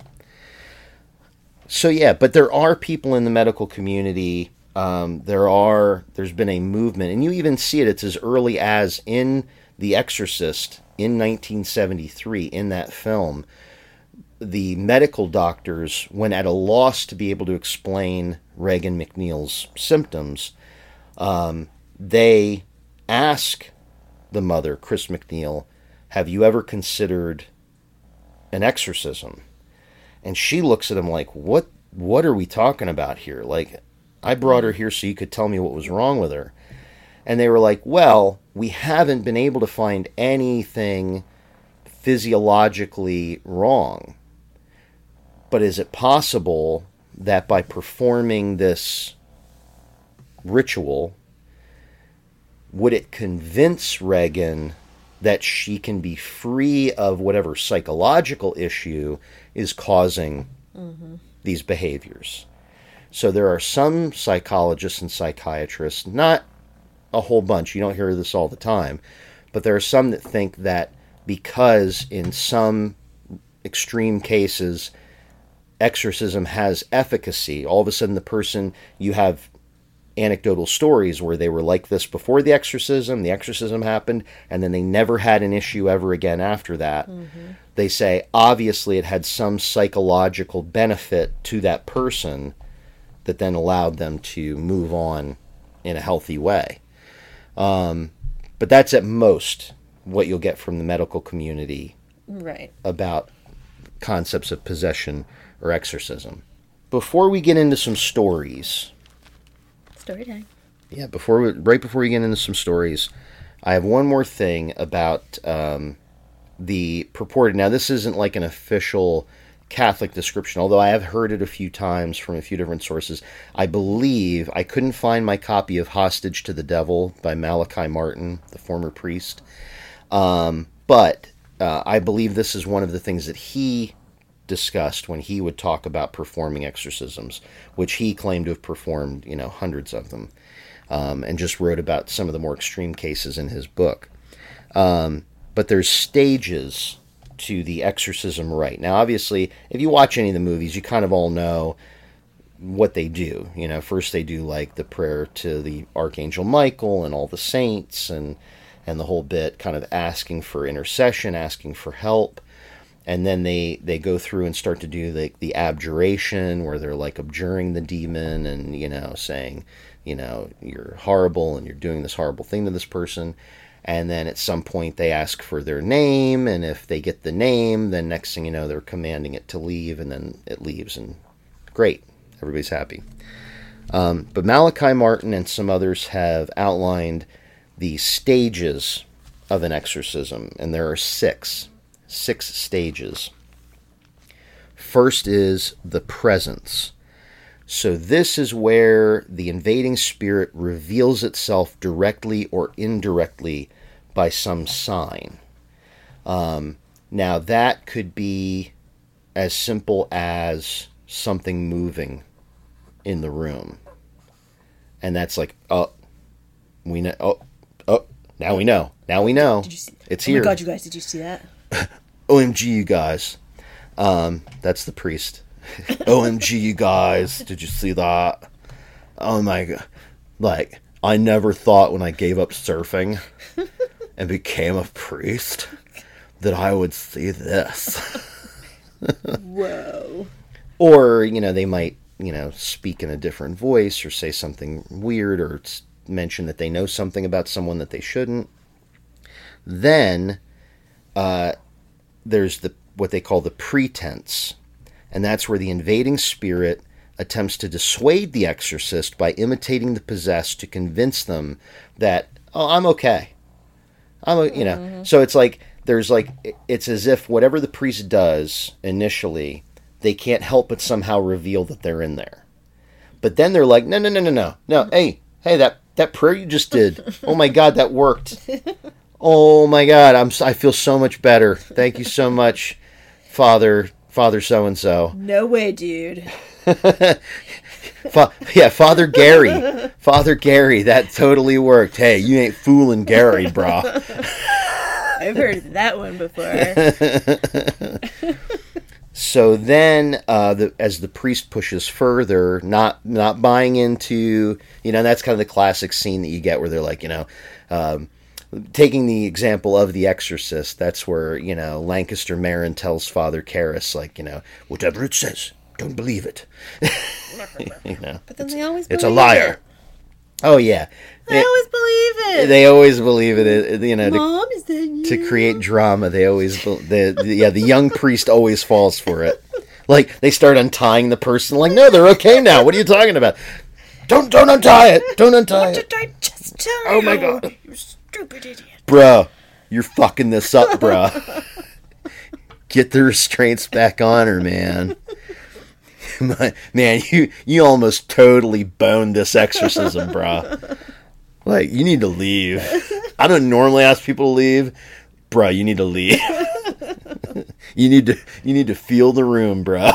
So yeah, but there are people in the medical community. Um, there are, there's been a movement, and you even see it. It's as early as in The Exorcist in nineteen seventy-three, in that film, the medical doctors, when at a loss to be able to explain Regan McNeil's symptoms, um, they ask the mother, Chris McNeil, have you ever considered an exorcism? And she looks at him like, what, what are we talking about here? Like, I brought her here so you could tell me what was wrong with her. And they were like, well, we haven't been able to find anything physiologically wrong. But is it possible that by performing this ritual, would it convince Regan that she can be free of whatever psychological issue is causing mm-hmm. these behaviors? So there are some psychologists and psychiatrists, not a whole bunch, you don't hear this all the time, but there are some that think that because in some extreme cases, exorcism has efficacy, all of a sudden the person, you have anecdotal stories where they were like this before the exorcism, the exorcism happened, and then they never had an issue ever again after that. Mm-hmm. They say, obviously it had some psychological benefit to that person that then allowed them to move on in a healthy way. Um, but that's at most what you'll get from the medical community right. about concepts of possession or exorcism. Before we get into some stories... Story time. Yeah, before we, right before we get into some stories, I have one more thing about um, the purported... Now, this isn't like an official Catholic description, although I have heard it a few times from a few different sources. I believe... I couldn't find my copy of Hostage to the Devil by Malachi Martin, the former priest. Um, but uh, I believe this is one of the things that he discussed when he would talk about performing exorcisms, which he claimed to have performed, you know, hundreds of them, um, and just wrote about some of the more extreme cases in his book. Um, but there's stages to the exorcism rite. Now, obviously, if you watch any of the movies, you kind of all know what they do. You know, first they do like the prayer to the Archangel Michael and all the saints and and the whole bit, kind of asking for intercession, asking for help. And then they, they go through and start to do the, the abjuration, where they're like abjuring the demon and, you know, saying, you know, you're horrible and you're doing this horrible thing to this person. And then at some point they ask for their name, and if they get the name, then next thing you know, they're commanding it to leave, and then it leaves, and great. Everybody's happy. Um, but Malachi Martin and some others have outlined the stages of an exorcism, and there are six. Six stages. First is the presence. So this is where the invading spirit reveals itself directly or indirectly by some sign. Um, now that could be as simple as something moving in the room. And that's like, oh, we know, oh, oh, Now we know. Now we know. Did you see? It's oh here. Oh my God, you guys, did you see that? O M G, you guys. Um, that's the priest. O M G, you guys, did you see that? Oh my God. Like, I never thought when I gave up surfing and became a priest that I would see this. Whoa. Or, you know, they might, you know, speak in a different voice or say something weird or mention that they know something about someone that they shouldn't. Then uh, there's the what they call the pretense. And that's where the invading spirit attempts to dissuade the exorcist by imitating the possessed to convince them that, oh, I'm okay. I'm, a, you know, mm-hmm. So it's like, there's like, it's as if whatever the priest does initially, they can't help but somehow reveal that they're in there. But then they're like, no, no, no, no, no, no. Hey, hey, that, that prayer you just did. Oh my God, that worked. Oh my God. I'm, I feel so much better. Thank you so much, Father, Father so-and-so. No way, dude. Fa- yeah, Father Gary. Father Gary, that totally worked. Hey, you ain't fooling Gary, brah. I've heard that one before. So then, uh, the, as the priest pushes further, not not buying into, you know, that's kind of the classic scene that you get where they're like, you know, um, taking the example of The Exorcist, that's where, you know, Lancaster Merrin tells Father Karras, like, you know, whatever it says, don't believe it. You know, but then they always believe it. It's a liar. It. Oh, yeah. They, I always believe it. They always believe it, you know. Mom, to, is that you? To create drama, they always, they, yeah, the young priest always falls for it. Like, they start untying the person, like, no, they're okay now. What are you talking about? Don't, don't untie it. Don't untie it. What did I just tell you? Oh, my God. You stupid idiot. Bro, you're fucking this up, bro. Get the restraints back on her, man. My, man, you, you almost totally boned this exorcism, brah. Like, you need to leave. I don't normally ask people to leave. Bruh, you need to leave. you need to you need to feel the room, bruh.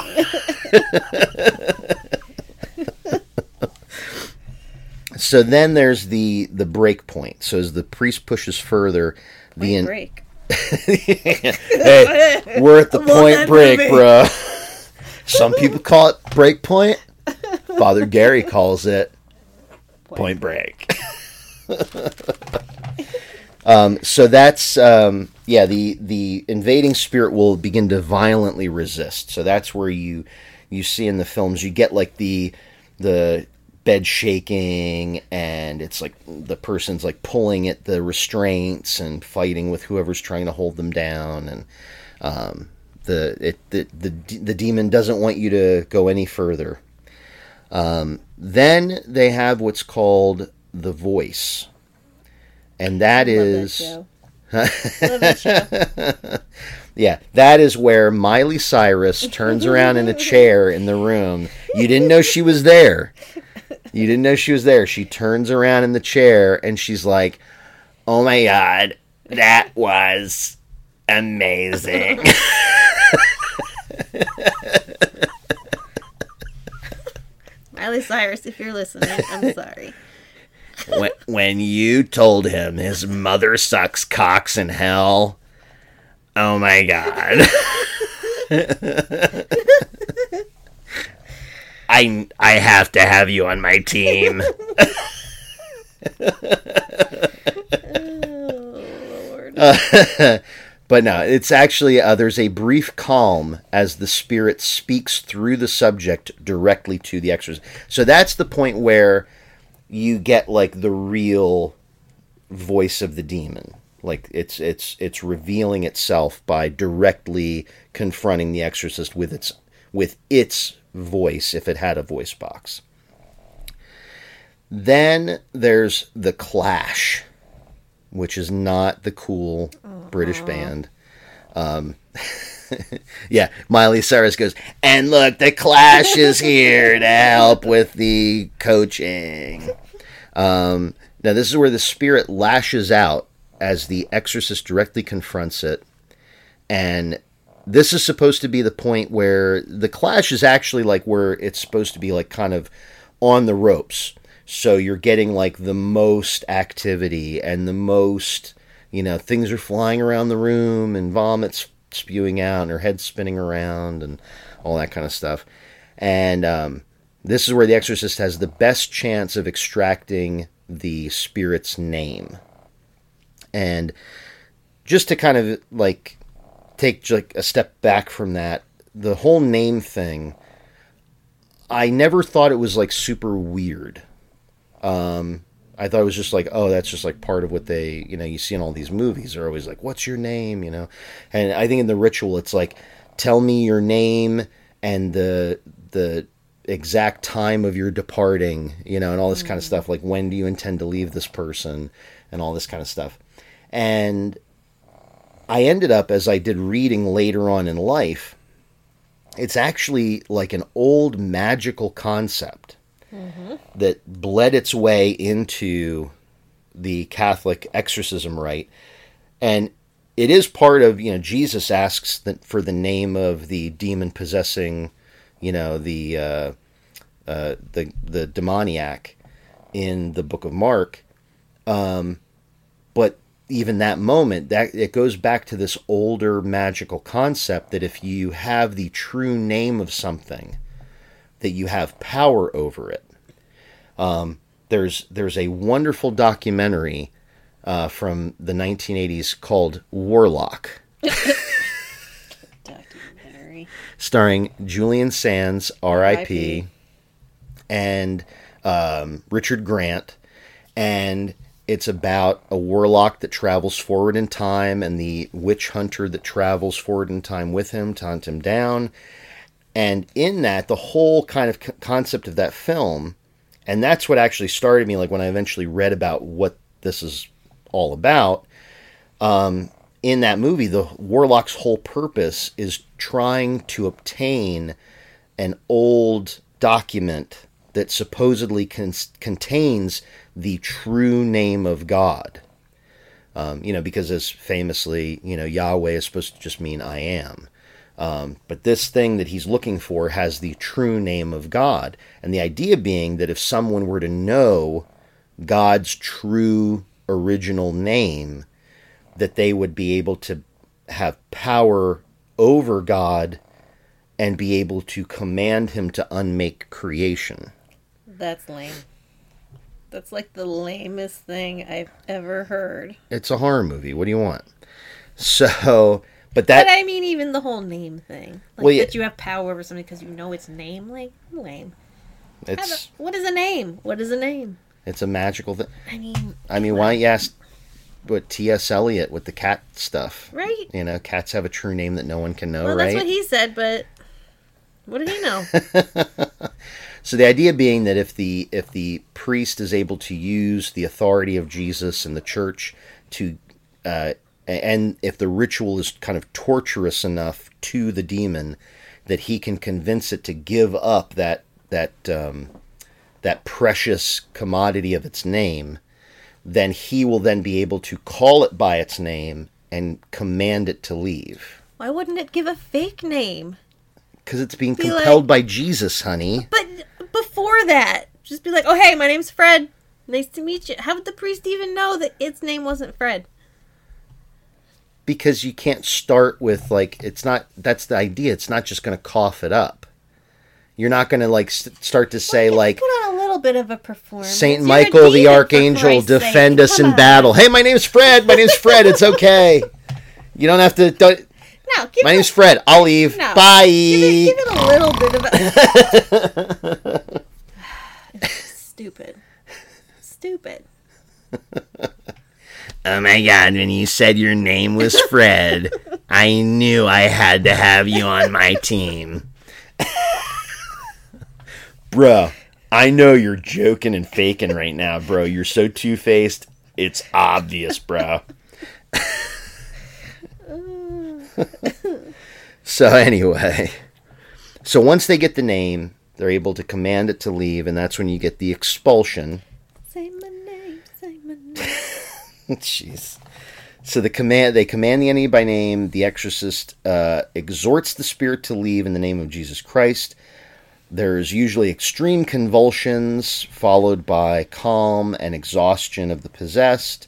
So then there's the, the break point. So as the priest pushes further, the point in- break. Hey, we're at the I'm point break, movie. Bruh. Some people call it break point. Father Gary calls it point, point break. um, so that's, um, yeah, the, the invading spirit will begin to violently resist. So that's where you you see in the films, you get like the the bed shaking, and it's like the person's like pulling at the restraints and fighting with whoever's trying to hold them down, and... Um, The, it, the the the demon doesn't want you to go any further. Um, then they have what's called the voice, and that is, love that show. Love that show. Yeah, that is where Miley Cyrus turns around in a chair in the room. You didn't know she was there. You didn't know she was there. She turns around in the chair and she's like, "Oh my God, that was amazing." Miley Cyrus, if you're listening, I'm sorry. when, when you told him his mother sucks cocks in hell, oh my God. I, I have to have you on my team. Oh, Lord. Uh, But no, it's actually, uh, there's a brief calm as the spirit speaks through the subject directly to the exorcist. So that's the point where you get, like, the real voice of the demon. Like, it's it's it's revealing itself by directly confronting the exorcist with its with its voice, if it had a voice box. Then there's the clash, which is not the cool Aww. British band. Um, yeah, Miley Cyrus goes, and look, the Clash is here to help with the coaching. Um, now, this is where the spirit lashes out as the exorcist directly confronts it. And this is supposed to be the point where the Clash is actually like where it's supposed to be like kind of on the ropes. So you're getting like the most activity and the most, you know, things are flying around the room and vomits spewing out and her head spinning around and all that kind of stuff. And um, this is where The Exorcist has the best chance of extracting the spirit's name. And just to kind of like take like a step back from that, the whole name thing, I never thought it was like super weird. Um, I thought it was just like, oh, that's just like part of what they, you know, you see in all these movies. They're always like, what's your name, you know? And I think in The Ritual, it's like, tell me your name and the the exact time of your departing, you know, and all this mm-hmm. kind of stuff. Like, when do you intend to leave this person and all this kind of stuff. And I ended up, as I did reading later on in life, it's actually like an old magical concept mm-hmm. that bled its way into the Catholic exorcism rite. And it is part of, you know, Jesus asks that for the name of the demon possessing, you know, the, uh, uh, the, the demoniac in the book of Mark. Um, but even that moment, that it goes back to this older magical concept that if you have the true name of something, that you have power over it. Um, there's there's a wonderful documentary uh, from the nineteen eighties called Warlock, documentary starring Julian Sands, R I P, and um, Richard Grant, and it's about a warlock that travels forward in time and the witch hunter that travels forward in time with him to hunt him down. And in that, the whole kind of concept of that film, and that's what actually started me, like when I eventually read about what this is all about, um, in that movie, the warlock's whole purpose is trying to obtain an old document that supposedly con- contains the true name of God. Um, you know, because as famously, you know, Yahweh is supposed to just mean I am. Um, but this thing that he's looking for has the true name of God. And the idea being that if someone were to know God's true original name, that they would be able to have power over God and be able to command him to unmake creation. That's lame. That's like the lamest thing I've ever heard. It's a horror movie. What do you want? So, but that... But I mean, even the whole name thing. Like, well, yeah, that you have power over something because you know its name. Like, lame. It's... A, what is a name? What is a name? It's a magical thing. I mean... I mean, like, why don't you ask what T S Eliot with the cat stuff? Right. You know, cats have a true name that no one can know, well, right? Well, that's what he said, but what did he know? So the idea being that if the if the priest is able to use the authority of Jesus and the church to, uh, and if the ritual is kind of torturous enough to the demon, that he can convince it to give up that that um, that precious commodity of its name, then he will then be able to call it by its name and command it to leave. Why wouldn't it give a fake name? Because it's being be compelled like, by Jesus, honey. But before that, just be like, oh, hey, my name's Fred. Nice to meet you. How would the priest even know that its name wasn't Fred? Because you can't start with, like, it's not, that's the idea. It's not just going to cough it up. You're not going to, like, st- start to say, well, like, put on a little bit of a performance. Saint Michael the Archangel, defend us in battle. Hey, my name's Fred. My name's Fred. It's okay. You don't have to... Don't, No, give my name's a, Fred. I'll leave. No, bye. Give it, give it a little bit of a... It's stupid. Stupid. Oh, my God. When you said your name was Fred, I knew I had to have you on my team. Bro, I know you're joking and faking right now, bro. You're so two-faced. It's obvious, bro. So anyway, so once they get the name, they're able to command it to leave, and that's when you get the expulsion. Say my name, say my name. Jeez. So the command, they command the enemy by name. The exorcist uh, exhorts the spirit to leave in the name of Jesus Christ. There's usually extreme convulsions followed by calm and exhaustion of the possessed.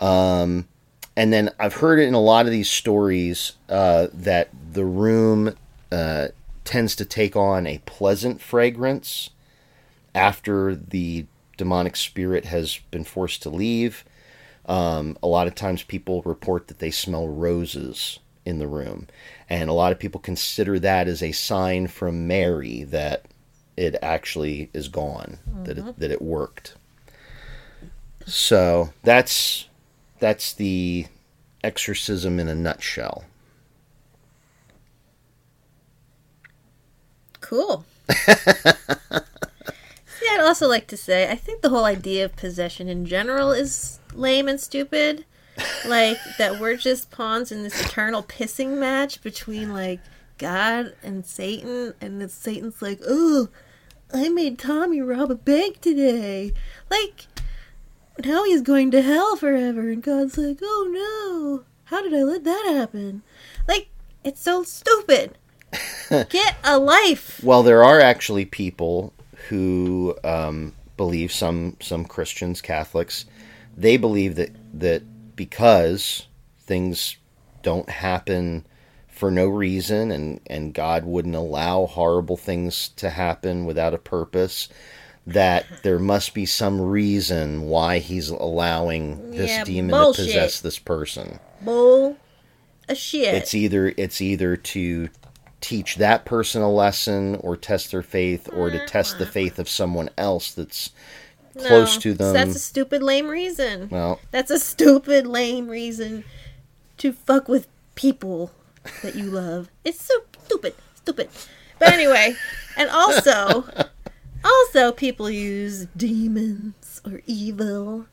Um, and then I've heard it in a lot of these stories uh, that the room uh, tends to take on a pleasant fragrance after the demonic spirit has been forced to leave. Um, a lot of times people report that they smell roses in the room. And a lot of people consider that as a sign from Mary that it actually is gone, mm-hmm. that it, that it worked. So that's that's the exorcism in a nutshell. Cool. See, I'd also like to say, I think the whole idea of possession in general is lame and stupid. Like, that we're just pawns in this eternal pissing match between, like, God and Satan, and it's Satan's like, "Ooh, I made Tommy rob a bank today." Like, now he's going to hell forever, and God's like, "Oh no, how did I let that happen?" Like, it's so stupid. Get a life. Well, there are actually people who um, believe, some some Christians, Catholics, they believe that that because things don't happen for no reason, and, and God wouldn't allow horrible things to happen without a purpose, that there must be some reason why he's allowing this yeah, demon bullshit. to possess this person. Bull a shit. It's either it's either to teach that person a lesson or test their faith, or to test the faith of someone else that's close no, to them. That's a stupid, lame reason. Well, that's a stupid, lame reason to fuck with people that you love. It's so stupid, stupid. But anyway, and also, also people use demons or evil,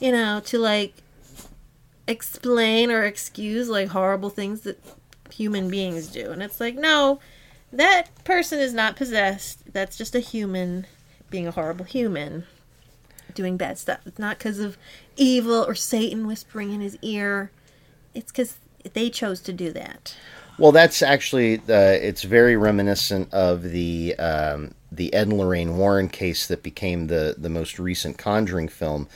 you know, to like explain or excuse like horrible things that human beings do. And it's like, no, that person is not possessed. That's just a human being a horrible human, doing bad stuff. It's not because of evil or Satan whispering in his ear. It's because they chose to do that. Well, that's actually uh, it's very reminiscent of the um, the Ed and Lorraine Warren case that became the the most recent Conjuring film.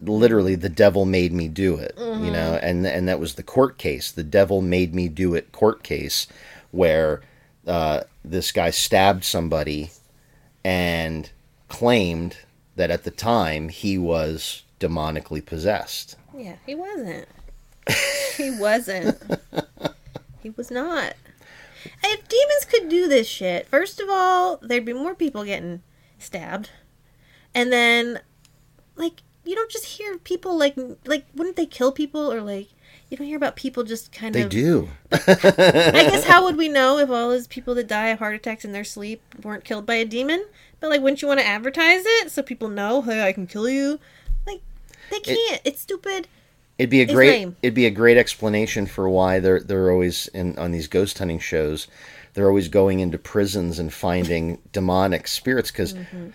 Literally, the devil made me do it. Mm-hmm. You know, and and that was the court case, the devil made me do it court case, where uh, this guy stabbed somebody and claimed that at the time he was demonically possessed. Yeah, he wasn't. He wasn't. He was not. If demons could do this shit, first of all, there'd be more people getting stabbed. And then, like, you don't just hear people, like, like wouldn't they kill people? Or, like, you don't hear about people just kind they of... They do. I guess how would we know if all those people that die of heart attacks in their sleep weren't killed by a demon? But, like, wouldn't you want to advertise it so people know, hey, I can kill you? Like, they can't. It, it's stupid. It'd be a it's great. Lame. It'd be a great explanation for why they're they're always in on these ghost hunting shows. They're always going into prisons and finding demonic spirits. Because mm-hmm.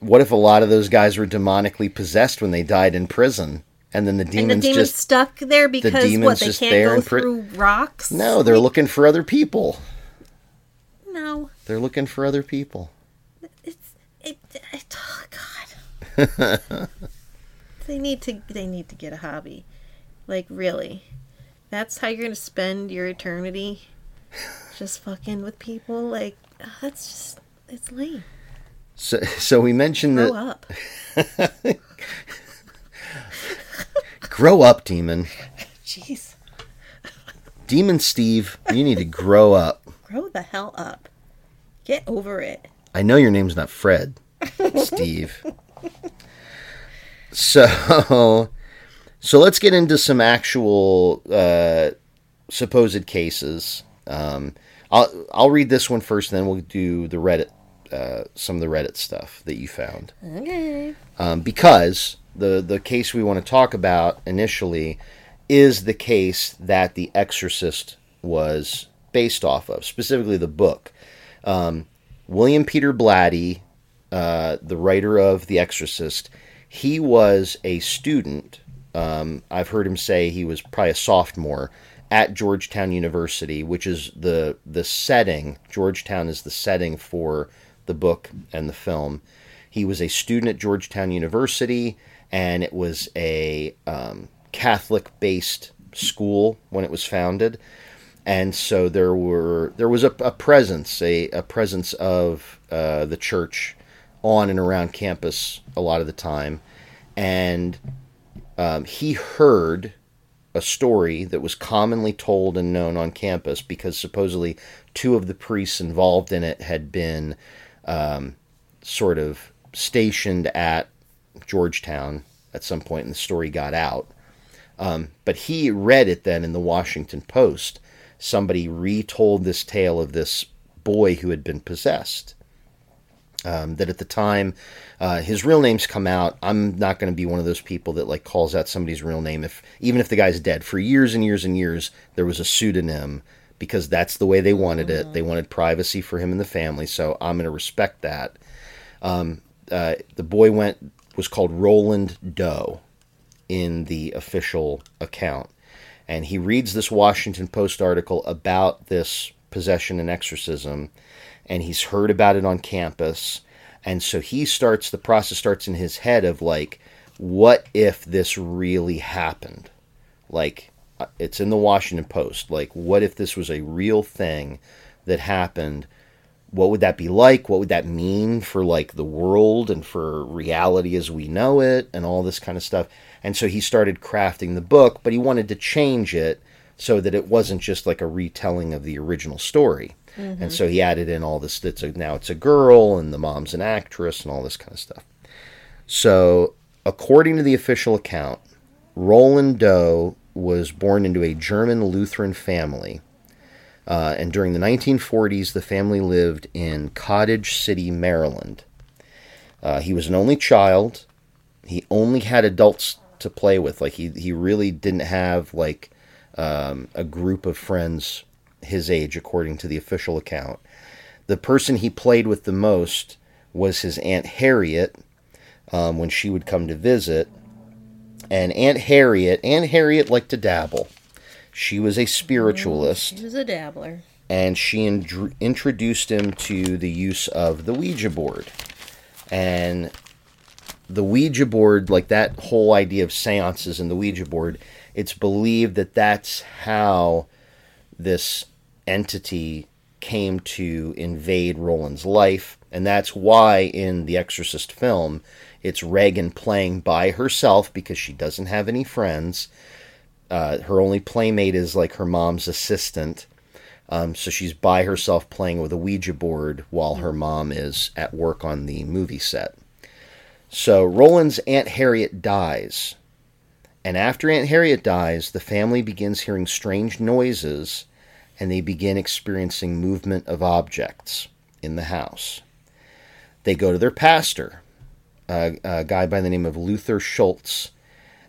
what if a lot of those guys were demonically possessed when they died in prison? And then the demons, and the demons just stuck there because the what they can't go pri- through rocks. No, they're like, looking for other people. No, they're looking for other people. It's it. it oh God, they need to. They need to get a hobby. Like, really, that's how you're gonna spend your eternity, just fucking with people. Like, oh, that's just it's lame. So, so we mentioned Grow that. Up. Grow up, demon. Jeez. Demon Steve, you need to grow up. Grow the hell up. Get over it. I know your name's not Fred, Steve. So, so let's get into some actual uh, supposed cases. Um, I'll I'll read this one first, and then we'll do the Reddit, uh, some of the Reddit stuff that you found. Okay. Um, because The the case we want to talk about initially is the case that The Exorcist was based off of, specifically the book. Um, William Peter Blatty, uh, the writer of The Exorcist, he was a student. Um, I've heard him say he was probably a sophomore at Georgetown University, which is the the setting. Georgetown is the setting for the book, and the film. He was a student at Georgetown University, and it was a um, Catholic-based school when it was founded. And so there were there was a, a presence, a, a presence of uh, the church on and around campus a lot of the time. And um, he heard a story that was commonly told and known on campus because supposedly two of the priests involved in it had been um, sort of stationed at Georgetown at some point, and the story got out. Um, but he read it then in the Washington Post. Somebody retold this tale of this boy who had been possessed. Um, that at the time, uh, his real name's come out. I'm not going to be one of those people that like calls out somebody's real name, if even if the guy's dead. For years and years and years, there was a pseudonym because that's the way they wanted mm-hmm. it. They wanted privacy for him and the family, so I'm going to respect that. Um, uh, the boy went was called Roland Doe in the official account, and he reads this Washington Post article about this possession and exorcism. And he's heard about it on campus. And so he starts, the process starts in his head of like, what if this really happened? Like, it's in the Washington Post. Like, what if this was a real thing that happened? What would that be like? What would that mean for like the world and for reality as we know it and all this kind of stuff? And so he started crafting the book, but he wanted to change it so that it wasn't just like a retelling of the original story. Mm-hmm. And so he added in all this, it's a, now it's a girl, and the mom's an actress, and all this kind of stuff. So, according to the official account, Roland Doe was born into a German Lutheran family. Uh, and during the nineteen forties, the family lived in Cottage City, Maryland. Uh, he was an only child. He only had adults to play with. Like, he, he really didn't have, like, um, a group of friends his age, according to the official account. The person he played with the most was his Aunt Harriet, um, when she would come to visit. And Aunt Harriet, Aunt Harriet liked to dabble. She was a spiritualist. Mm, she was a dabbler. And she in- introduced him to the use of the Ouija board. And the Ouija board, like that whole idea of seances and the Ouija board, it's believed that that's how this entity came to invade Roland's life, and that's why in the Exorcist film, it's Regan playing by herself because she doesn't have any friends. Uh, her only playmate is like her mom's assistant, um, so she's by herself playing with a Ouija board while her mom is at work on the movie set. So Roland's Aunt Harriet dies, and after Aunt Harriet dies, the family begins hearing strange noises, and they begin experiencing movement of objects in the house. They go to their pastor, a, a guy by the name of Luther Schultz,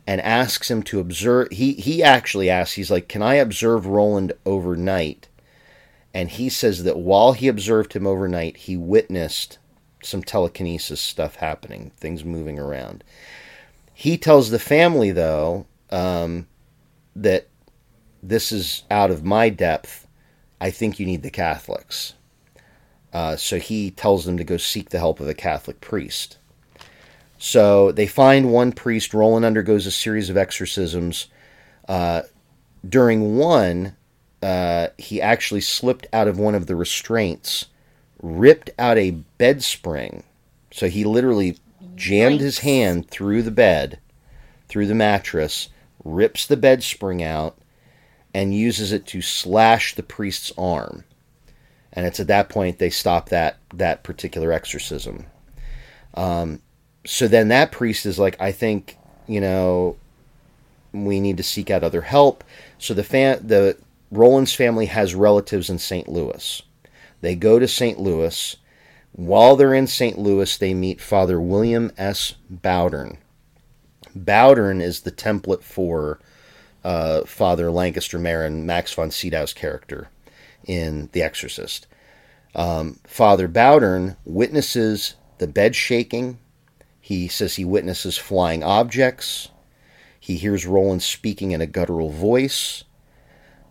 and asks him to observe. He, he actually asks, he's like, can I observe Roland overnight? And he says that while he observed him overnight, he witnessed some telekinesis stuff happening, things moving around. He tells the family, though, um, that this is out of my depth. I think you need the Catholics. Uh, so he tells them to go seek the help of a Catholic priest. So they find one priest. Roland undergoes a series of exorcisms. Uh, during one, uh, he actually slipped out of one of the restraints, ripped out a bed spring. So he literally jammed his hand through the bed, through the mattress, rips the bed spring out, and uses it to slash the priest's arm. And it's at that point they stop that that particular exorcism. Um, so then that priest is like, I think, you know, we need to seek out other help. So the fam- the Roland's family has relatives in Saint Louis. They go to Saint Louis. While they're in Saint Louis, they meet Father William S. Bowdern. Bowdern is the template for Uh, Father Lancaster Merrin, Max von Sydow's character in The Exorcist. Um, Father Bowdern witnesses the bed shaking. He says he witnesses flying objects. He hears Roland speaking in a guttural voice.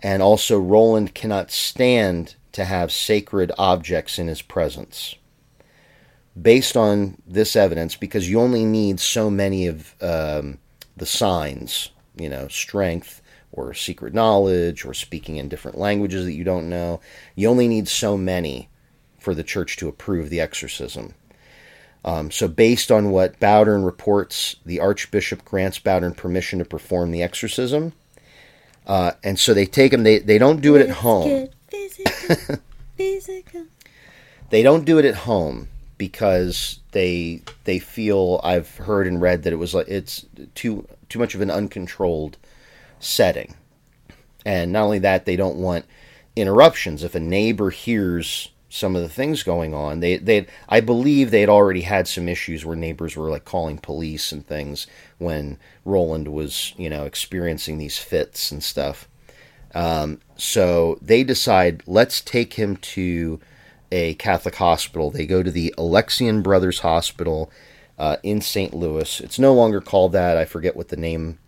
And also Roland cannot stand to have sacred objects in his presence. based on this evidence, because you only need so many of um, the signs, you know, strength or secret knowledge or speaking in different languages that you don't know. You only need so many for the church to approve the exorcism. Um, so based on what Bowdern reports, the Archbishop grants Bowdern permission to perform the exorcism. Uh, and so they take him, they, they don't do it at home. Physical, physical. They don't do it at home because they they feel, I've heard and read, that it was like it's too too much of an uncontrolled setting. And not only that, they don't want interruptions. If a neighbor hears some of the things going on, they they I believe they had already had some issues where neighbors were like calling police and things when Roland was, you know, experiencing these fits and stuff. Um, so they decide, let's take him to a Catholic hospital. They go to the Alexian Brothers Hospital uh, in Saint Louis. It's no longer called that. I forget what the name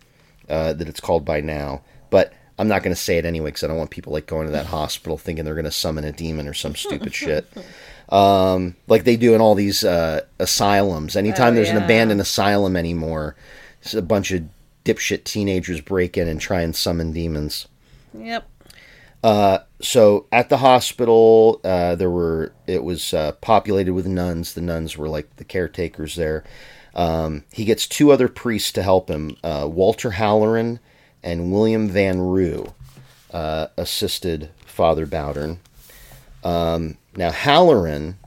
uh, that it's called by now, but I'm not going to say it anyway because I don't want people like going to that hospital thinking they're going to summon a demon or some stupid shit. Um, like they do in all these uh, asylums. Anytime oh, there's yeah. an abandoned asylum anymore, a bunch of dipshit teenagers break in and try and summon demons. Yep. Uh, so at the hospital, uh, there were it was uh, populated with nuns. The nuns were like the caretakers there. Um, he gets two other priests to help him. Uh, Walter Halloran and William Van Roo uh, assisted Father Bowdern. Um, now Halloran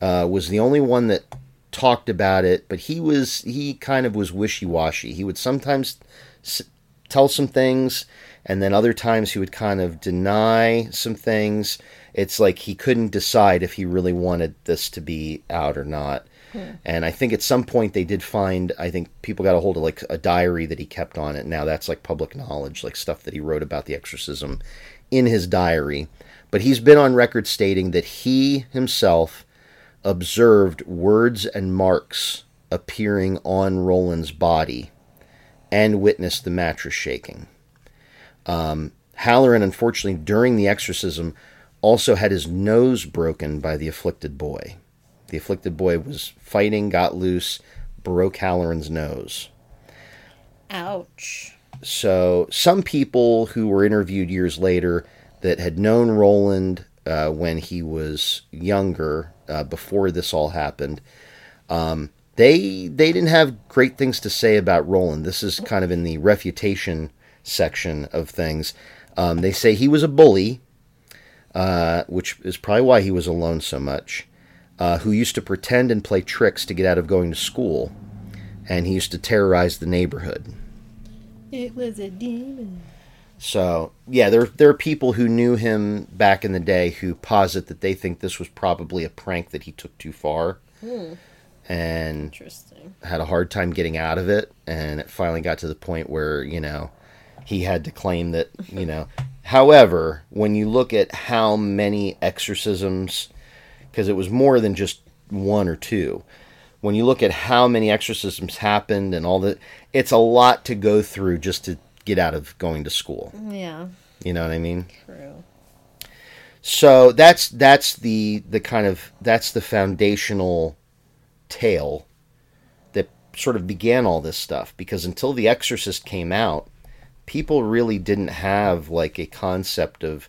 uh, was the only one that talked about it, but he was he kind of was wishy-washy. He would sometimes s- tell some things, and then other times he would kind of deny some things. It's like he couldn't decide if he really wanted this to be out or not. Yeah. And I think at some point they did find, I think people got a hold of like a diary that he kept on it. Now that's like public knowledge, like stuff that he wrote about the exorcism in his diary. But he's been on record stating that he himself observed words and marks appearing on Roland's body and witnessed the mattress shaking. Um, Halloran, unfortunately, during the exorcism, also had his nose broken by the afflicted boy. The afflicted boy was fighting, got loose, broke Halloran's nose. Ouch. So some people who were interviewed years later that had known Roland uh, when he was younger, uh, before this all happened, um, they they didn't have great things to say about Roland. This is kind of in the refutation section of things. Um, they say he was a bully, uh, which is probably why he was alone so much, uh, who used to pretend and play tricks to get out of going to school, and he used to terrorize the neighborhood. It was a demon. So, yeah, there, there are people who knew him back in the day who posit that they think this was probably a prank that he took too far. Hmm. And Interesting. Had a hard time getting out of it, and it finally got to the point where, you know, he had to claim that, you know. However, when you look at how many exorcisms, because it was more than just one or two, when you look at how many exorcisms happened and all that, it's a lot to go through just to get out of going to school. Yeah. You know what I mean? True. So that's that's the the kind of, that's the foundational tale that sort of began all this stuff, because until The Exorcist came out, people really didn't have like a concept of,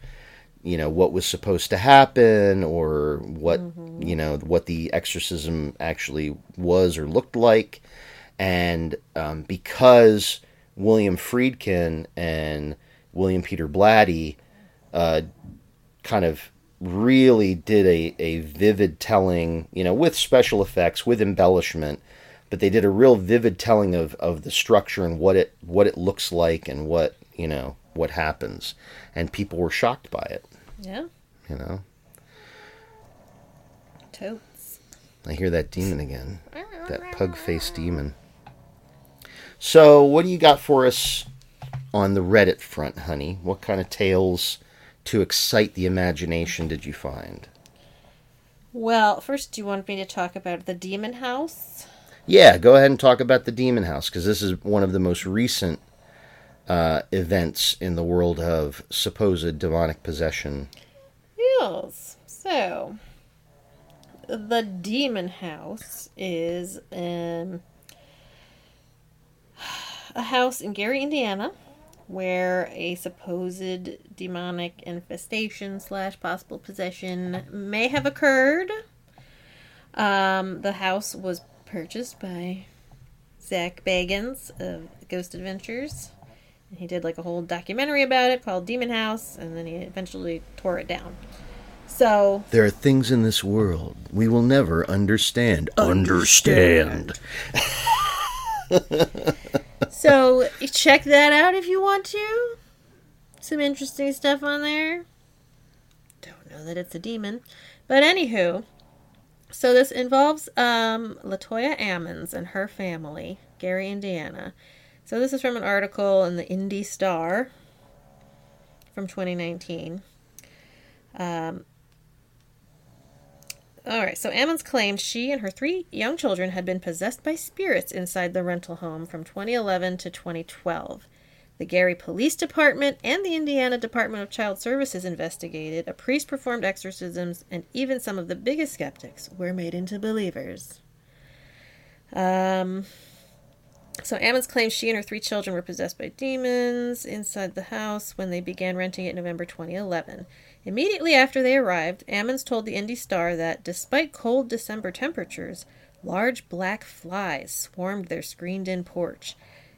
you know, what was supposed to happen or what, mm-hmm. you know, what the exorcism actually was or looked like. And um, because William Friedkin and William Peter Blatty uh, kind of really did a, a vivid telling, you know, with special effects, with embellishment, but they did a real vivid telling of, of the structure and what it what it looks like and what, you know, what happens. And people were shocked by it. Yeah. You know? Totes. I hear that demon again. That pug-faced demon. So, what do you got for us on the Reddit front, honey? What kind of tales to excite the imagination did you find? Well, first, do you want me to talk about the Demon House? Yeah, go ahead and talk about the Demon House, because this is one of the most recent uh, events in the world of supposed demonic possession. Yes. So, The Demon House is um, a house in Gary, Indiana, where a supposed demonic infestation slash possible possession may have occurred. Um, the house was purchased by Zach Bagans of Ghost Adventures. And he did like a whole documentary about it called Demon House, and then he eventually tore it down. So there are things in this world we will never understand. Understand. understand. So check that out if you want to. Some interesting stuff on there. Don't know that it's a demon. But anywho, so this involves um, LaToya Ammons and her family, Gary, Indiana. So this is from an article in the Indy Star from twenty nineteen. Um, all right, so Ammons claimed she and her three young children had been possessed by spirits inside the rental home from twenty eleven to twenty twelve. The Gary Police Department and the Indiana Department of Child Services investigated. A priest performed exorcisms, and even some of the biggest skeptics were made into believers. Um, so Ammons claims she and her three children were possessed by demons inside the house when they began renting it in November twenty eleven. Immediately after they arrived, Ammons told the Indy Star that, despite cold December temperatures, large black flies swarmed their screened-in porch,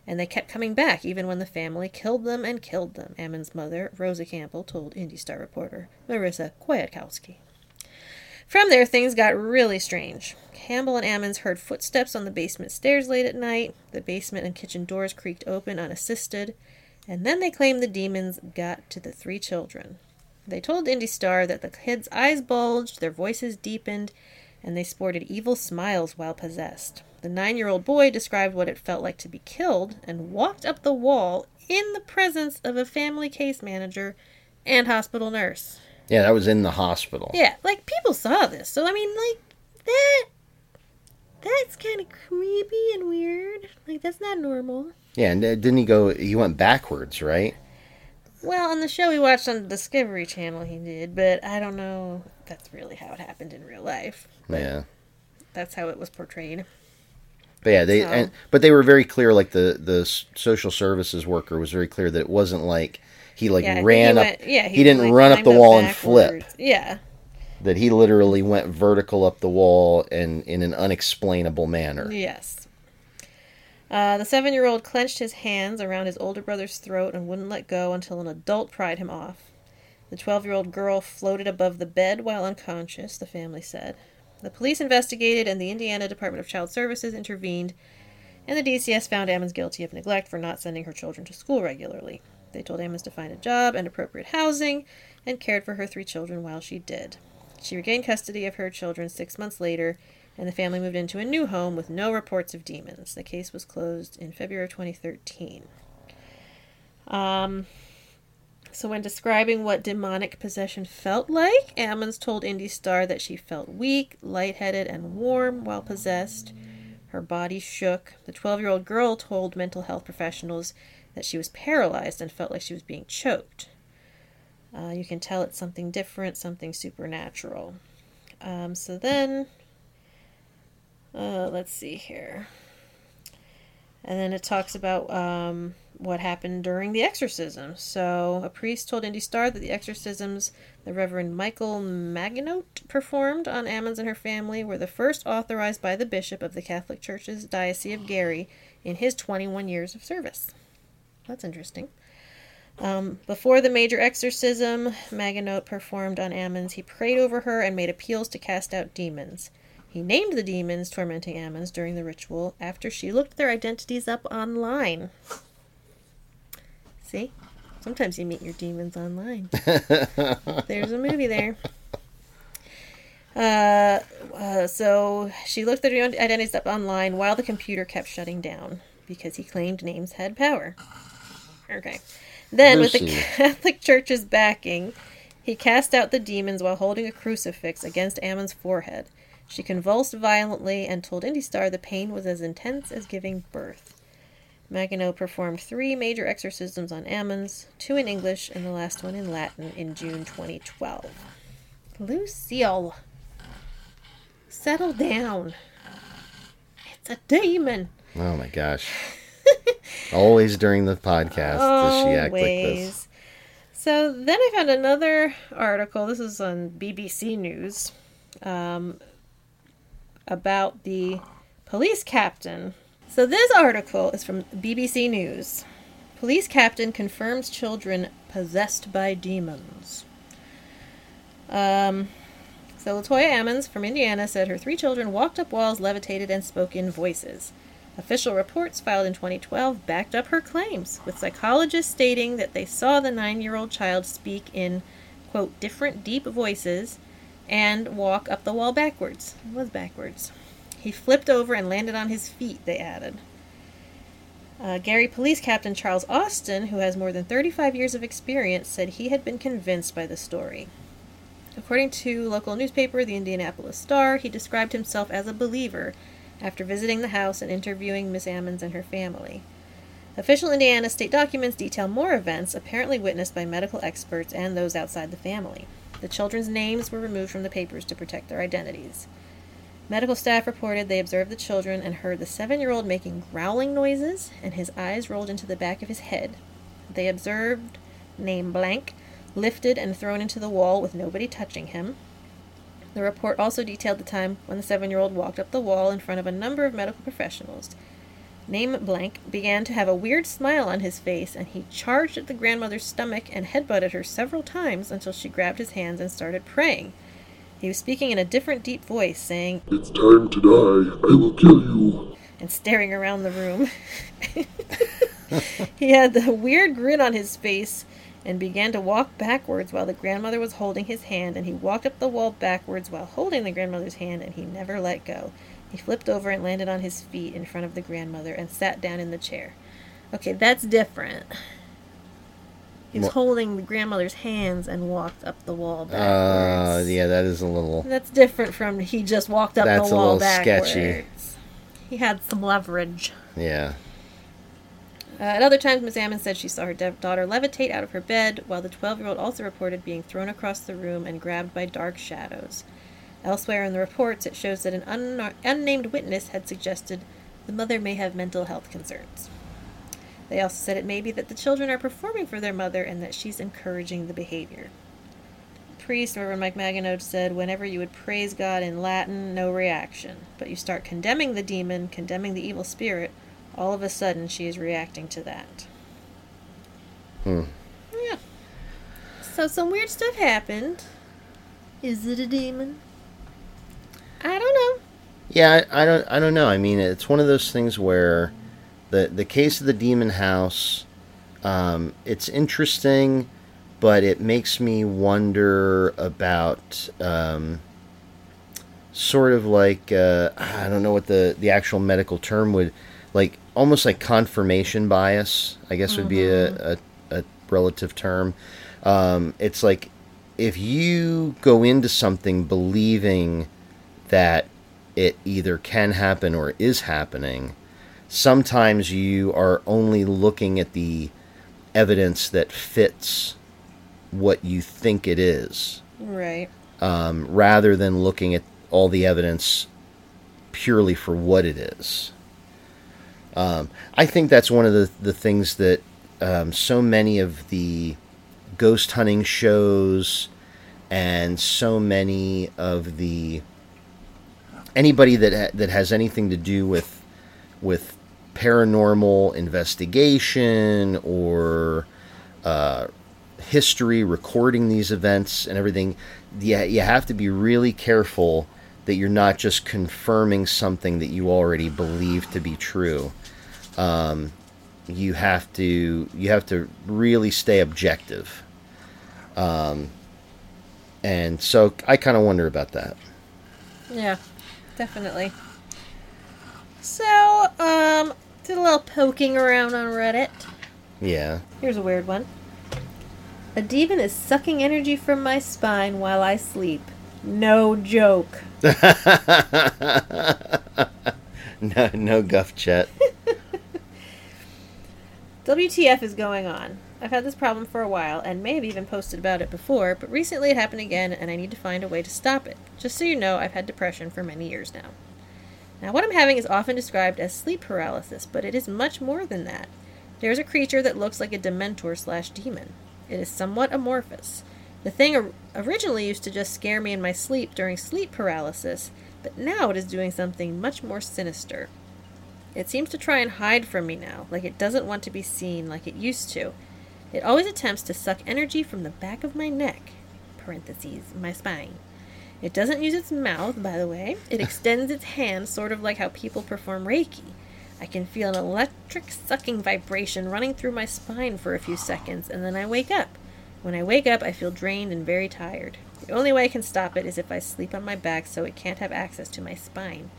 and they kept coming back even when the family killed them and killed them, Ammons' mother, Rosa Campbell, told Indy Star reporter Marissa Kwiatkowski. From there, things got really strange. Campbell and Ammons heard footsteps on the basement stairs late at night. The basement and kitchen doors creaked open unassisted, and then they claimed the demons got to the three children. They told Indy Star that the kids' eyes bulged, their voices deepened, and they sported evil smiles while possessed. The nine-year-old boy described what it felt like to be killed and walked up the wall in the presence of a family case manager and hospital nurse. Yeah, that was in the hospital. Yeah, like, people saw this. So, I mean, like, that... that's kind of creepy and weird. Like, that's not normal. Yeah, and didn't he go... he went backwards, right? Well, on the show we watched on the Discovery Channel he did, but I don't know if that's really how it happened in real life. Yeah. That's how it was portrayed. But yeah, they so. and, but they were very clear, like the, the social services worker was very clear that it wasn't like he like yeah, ran he up, went, yeah, he, he didn't like run up the wall and flip. Yeah. That he literally went vertical up the wall and in an unexplainable manner. Yes. Uh, the seven-year-old clenched his hands around his older brother's throat and wouldn't let go until an adult pried him off. The twelve-year-old girl floated above the bed while unconscious, the family said. The police investigated, and the Indiana Department of Child Services intervened, and the D C S found Ammons guilty of neglect for not sending her children to school regularly. They told Ammons to find a job and appropriate housing and cared for her three children while she did. She regained custody of her children six months later, and the family moved into a new home with no reports of demons. The case was closed in February of twenty thirteen. Um, so when describing what demonic possession felt like, Ammons told Indy Star that she felt weak, lightheaded, and warm while possessed. Her body shook. The twelve-year-old girl told mental health professionals that she was paralyzed and felt like she was being choked. Uh, you can tell it's something different, something supernatural. Um, so then... Uh, let's see here. And then it talks about um, what happened during the exorcism. So a priest told Indy Star that the exorcisms the Reverend Michael Maginot performed on Ammons and her family were the first authorized by the bishop of the Catholic Church's Diocese of Gary in his twenty-one years of service. That's interesting. Um, before the major exorcism Maginot performed on Ammons, he prayed over her and made appeals to cast out demons. He named the demons tormenting Ammons during the ritual after she looked their identities up online. See? Sometimes you meet your demons online. There's a movie there. Uh, uh, so she looked their identities up online while the computer kept shutting down because he claimed names had power. Okay. Then, Lucy. With the Catholic Church's backing, he cast out the demons while holding a crucifix against Ammons' forehead. She convulsed violently and told Indy Star the pain was as intense as giving birth. Maginot performed three major exorcisms on Ammons, two in English and the last one in Latin in June twenty twelve. Lucille. Settle down. It's a demon. Oh, my gosh. Always during the podcast does she act like this. So then I found another article. This is on B B C News um, about the police captain. So this article is from B B C News. Police captain confirms children possessed by demons. Um, so LaToya Ammons from Indiana said her three children walked up walls, levitated, and spoke in voices. Official reports filed in twenty twelve backed up her claims, with psychologists stating that they saw the nine-year-old child speak in, quote, different deep voices and walk up the wall backwards. It was backwards. He flipped over and landed on his feet, they added. Uh, Gary Police Captain Charles Austin, who has more than thirty-five years of experience, said he had been convinced by the story. According to local newspaper, the Indianapolis Star, he described himself as a believer after visiting the house and interviewing Miss Ammons and her family. Official Indiana state documents detail more events apparently witnessed by medical experts and those outside the family. The children's names were removed from the papers to protect their identities. Medical staff reported they observed the children and heard the seven-year-old making growling noises, and his eyes rolled into the back of his head. They observed name blank lifted and thrown into the wall with nobody touching him. The report also detailed the time when the seven-year-old walked up the wall in front of a number of medical professionals. Name blank began to have a weird smile on his face, and he charged at the grandmother's stomach and headbutted her several times until she grabbed his hands and started praying. He was speaking in a different deep voice, saying, "It's time to die. I will kill you," and staring around the room. He had the weird grin on his face and began to walk backwards while the grandmother was holding his hand, and he walked up the wall backwards while holding the grandmother's hand, and he never let go. He flipped over and landed on his feet in front of the grandmother and sat down in the chair. Okay, that's different. He was what? holding the grandmother's hands and walked up the wall backwards. Uh, yeah, that is a little... That's different from he just walked up that's the wall backwards. That's a little sketchy. He had some leverage. Yeah. Uh, at other times, Miss Ammons said she saw her de- daughter levitate out of her bed, while the twelve-year-old also reported being thrown across the room and grabbed by dark shadows. Elsewhere in the reports, it shows that an un- unnamed witness had suggested the mother may have mental health concerns. They also said it may be that the children are performing for their mother and that she's encouraging the behavior. The priest, Reverend Michael Maginot, said, "Whenever you would praise God in Latin, no reaction. But you start condemning the demon, condemning the evil spirit, all of a sudden, she is reacting to that." Hmm. Yeah. So some weird stuff happened. Is it a demon? I don't know. Yeah, I, I don't. I don't know. I mean, it's one of those things where the the case of the Demon House, um, it's interesting, but it makes me wonder about um, sort of like uh, I don't know what the the actual medical term would. Like, almost like confirmation bias, I guess, mm-hmm. would be a, a, a relative term. Um, it's like, if you go into something believing that it either can happen or is happening, sometimes you are only looking at the evidence that fits what you think it is. Right. Um, rather than looking at all the evidence purely for what it is. Um, I think that's one of the, the things that um, so many of the ghost hunting shows and so many of the anybody that ha- that has anything to do with with paranormal investigation or uh, history recording these events and everything, you, you have to be really careful that you're not just confirming something that you already believe to be true. Um, you have to you have to really stay objective, um, and so I kind of wonder about that. Yeah, definitely. So, um, did a little poking around on Reddit. Yeah. Here's a weird one. A demon is sucking energy from my spine while I sleep. No joke. no, no guff chat. W T F is going on. I've had this problem for a while, and may have even posted about it before, but recently it happened again, and I need to find a way to stop it. Just so you know, I've had depression for many years now. Now, what I'm having is often described as sleep paralysis, but it is much more than that. There's a creature that looks like a dementor slash demon. It is somewhat amorphous. The thing originally used to just scare me in my sleep during sleep paralysis, but now it is doing something much more sinister. It seems to try and hide from me now, like it doesn't want to be seen like it used to. It always attempts to suck energy from the back of my neck, parentheses, my spine. It doesn't use its mouth, by the way. It extends its hand, sort of like how people perform Reiki. I can feel an electric sucking vibration running through my spine for a few seconds, and then I wake up. When I wake up, I feel drained and very tired. The only way I can stop it is if I sleep on my back so it can't have access to my spine.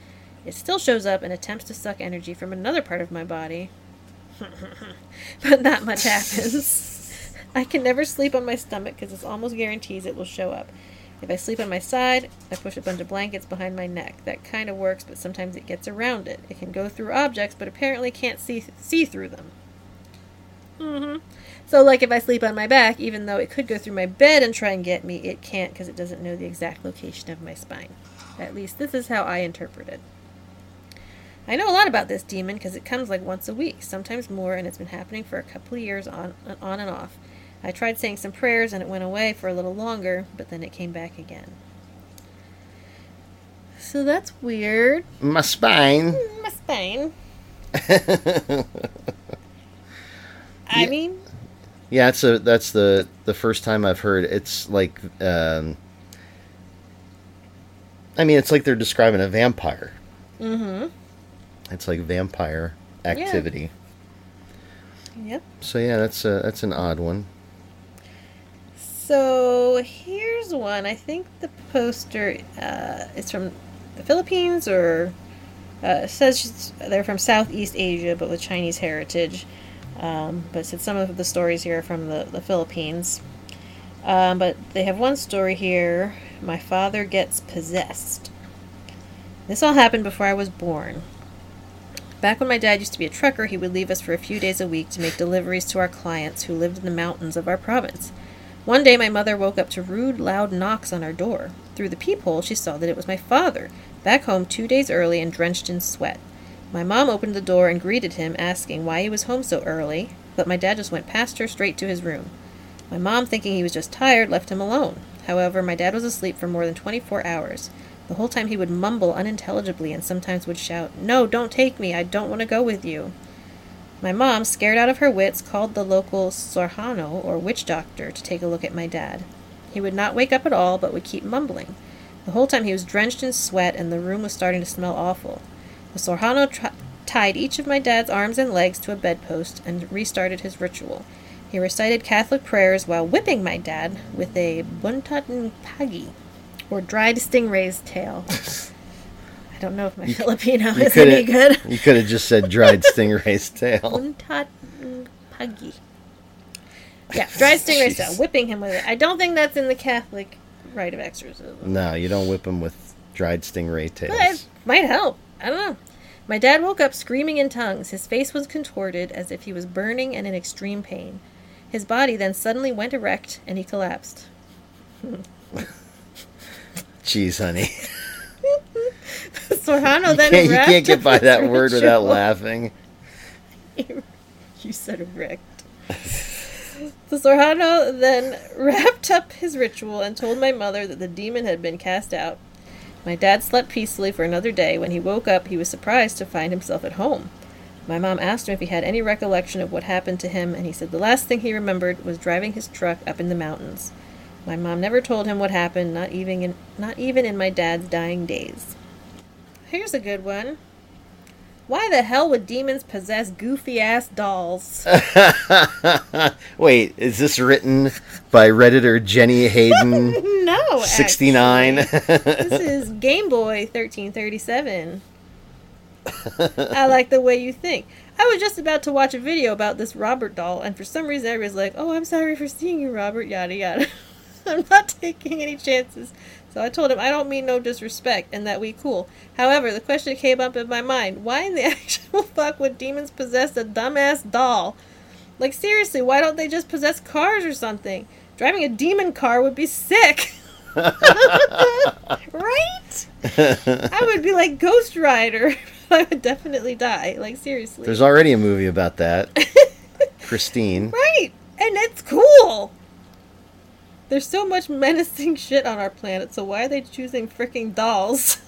It still shows up and attempts to suck energy from another part of my body, but not much happens. I can never sleep on my stomach because it almost guarantees it will show up. If I sleep on my side, I push a bunch of blankets behind my neck. That kind of works, but sometimes it gets around it. It can go through objects, but apparently can't see see through them. Mm-hmm. So, like, if I sleep on my back, even though it could go through my bed and try and get me, it can't because it doesn't know the exact location of my spine. At least this is how I interpret it. I know a lot about this demon because it comes like once a week, sometimes more, and it's been happening for a couple of years on, on and off. I tried saying some prayers and it went away for a little longer, but then it came back again. So that's weird. My spine. My spine. I yeah. mean. Yeah, that's a, that's the the first time I've heard. It's like, um, I mean, it's like they're describing a vampire. Mm-hmm. It's like vampire activity. Yeah. Yep. So yeah, that's a that's an odd one. So here's one. I think the poster uh, is from the Philippines, or uh, it says she's, they're from Southeast Asia, but with Chinese heritage. Um, but since some of the stories here are from the, the Philippines. Um, but they have one story here. My father gets possessed. This all happened before I was born. Back when my dad used to be a trucker, he would leave us for a few days a week to make deliveries to our clients who lived in the mountains of our province. One day, my mother woke up to rude, loud knocks on our door. Through the peephole, she saw that it was my father, back home two days early and drenched in sweat. My mom opened the door and greeted him, asking why he was home so early, but my dad just went past her straight to his room. My mom, thinking he was just tired, left him alone. However, my dad was asleep for more than twenty-four hours. The whole time he would mumble unintelligibly and sometimes would shout, "No, don't take me, I don't want to go with you." My mom, scared out of her wits, called the local sorhano, or witch doctor, to take a look at my dad. He would not wake up at all, but would keep mumbling. The whole time he was drenched in sweat, and the room was starting to smell awful. The sorhano t- tied each of my dad's arms and legs to a bedpost and restarted his ritual. He recited Catholic prayers while whipping my dad with a buntan pagi, or dried stingray's tail. I don't know if my you, Filipino is any good. You could have just said dried stingray's tail. Buntat pagi. Yeah, dried stingray's tail. Whipping him with it. I don't think that's in the Catholic rite of exorcism. No, you don't whip him with dried stingray tails. But it might help. I don't know. My dad woke up screaming in tongues. His face was contorted as if he was burning and in extreme pain. His body then suddenly went erect and he collapsed. Jeez, honey. Sorhano then you can't, you can't get by that word without laughing. You said erect. The Sorhano then wrapped up his ritual and told my mother that the demon had been cast out. My dad slept peacefully for another day. When he woke up, he was surprised to find himself at home. My mom asked him if he had any recollection of what happened to him, and he said the last thing he remembered was driving his truck up in the mountains. My mom never told him what happened, not even in, not even in my dad's dying days. Here's a good one. Why the hell would demons possess goofy-ass dolls? Wait, is this written by Redditor Jenny Hayden? No, sixty-nine. This is Game Boy thirteen thirty-seven. I like the way you think. I was just about to watch a video about this Robert doll, and for some reason I was like, "Oh, I'm sorry for seeing you, Robert, yada yada." I'm not taking any chances. So I told him I don't mean no disrespect and that we cool. However, the question came up in my mind. Why in the actual fuck would demons possess a dumbass doll? Like, seriously, why don't they just possess cars or something? Driving a demon car would be sick. Right? I would be like Ghost Rider. I would definitely die. Like, seriously. There's already a movie about that. Christine. Right. And it's cool. There's so much menacing shit on our planet, so why are they choosing freaking dolls?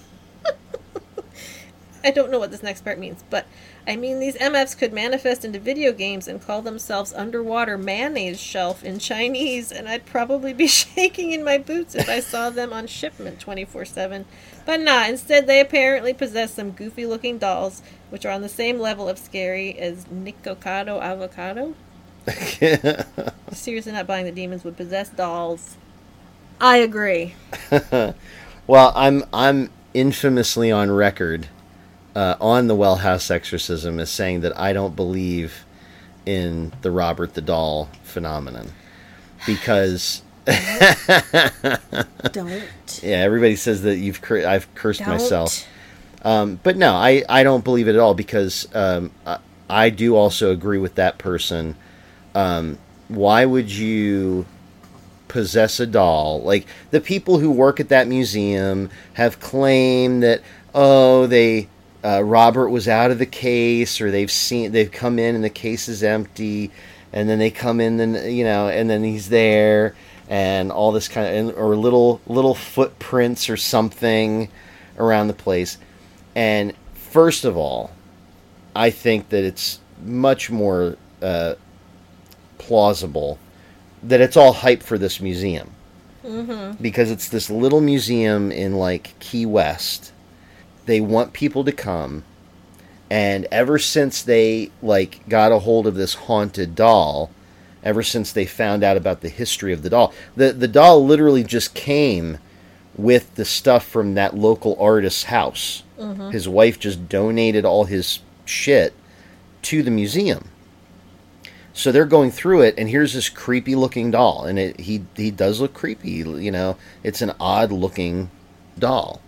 I don't know what this next part means, but I mean, these M Fs could manifest into video games and call themselves Underwater Mayonnaise Shelf in Chinese, and I'd probably be shaking in my boots if I saw them on shipment twenty-four seven. But nah, instead they apparently possess some goofy-looking dolls, which are on the same level of scary as Nikocado Avocado. Seriously not buying the demons would possess dolls. I agree. Well, I'm I'm infamously on record Uh, on the Well House exorcism is saying that I don't believe in the Robert the Doll phenomenon because don't. Yeah, everybody says that you've cur- I've cursed don't. myself, um, but no, I, I don't believe it at all because um, I, I do also agree with that person. Um, why would you possess a doll? Like, the people who work at that museum have claimed that oh they. Uh, Robert was out of the case, or they've seen they've come in and the case is empty, and then they come in and you know, and then he's there, and all this kind of or little little footprints or something around the place. And first of all, I think that it's much more uh, plausible that it's all hype for this museum mm-hmm. because it's this little museum in like Key West. They want people to come, and ever since they like got a hold of this haunted doll, ever since they found out about the history of the doll, the the doll literally just came with the stuff from that local artist's house. Mm-hmm. His wife just donated all his shit to the museum. So they're going through it, and here's this creepy looking doll, and it, he he does look creepy, you know. It's an odd looking doll.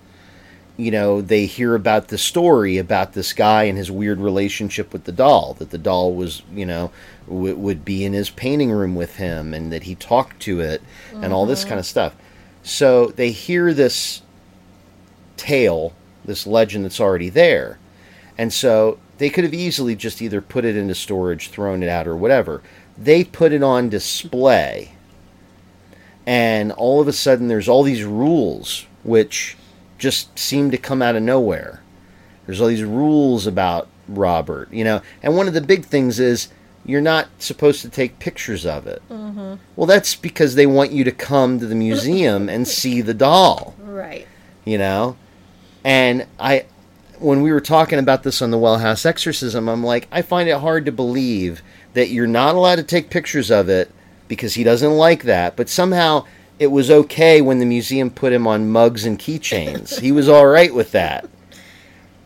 You know, they hear about the story about this guy and his weird relationship with the doll, that the doll was, you know, w- would be in his painting room with him and that he talked to it mm-hmm. and all this kind of stuff. So they hear this tale, this legend that's already there. And so they could have easily just either put it into storage, thrown it out or whatever. They put it on display. And all of a sudden there's all these rules, which just seem to come out of nowhere. There's all these rules about Robert, you know, and one of the big things is you're not supposed to take pictures of it. Mm-hmm. Well, that's because they want you to come to the museum and see the doll. Right. You know, and I, when we were talking about this on the Well House exorcism, I'm like, I find it hard to believe that you're not allowed to take pictures of it because he doesn't like that, but somehow it was okay when the museum put him on mugs and keychains. He was all right with that.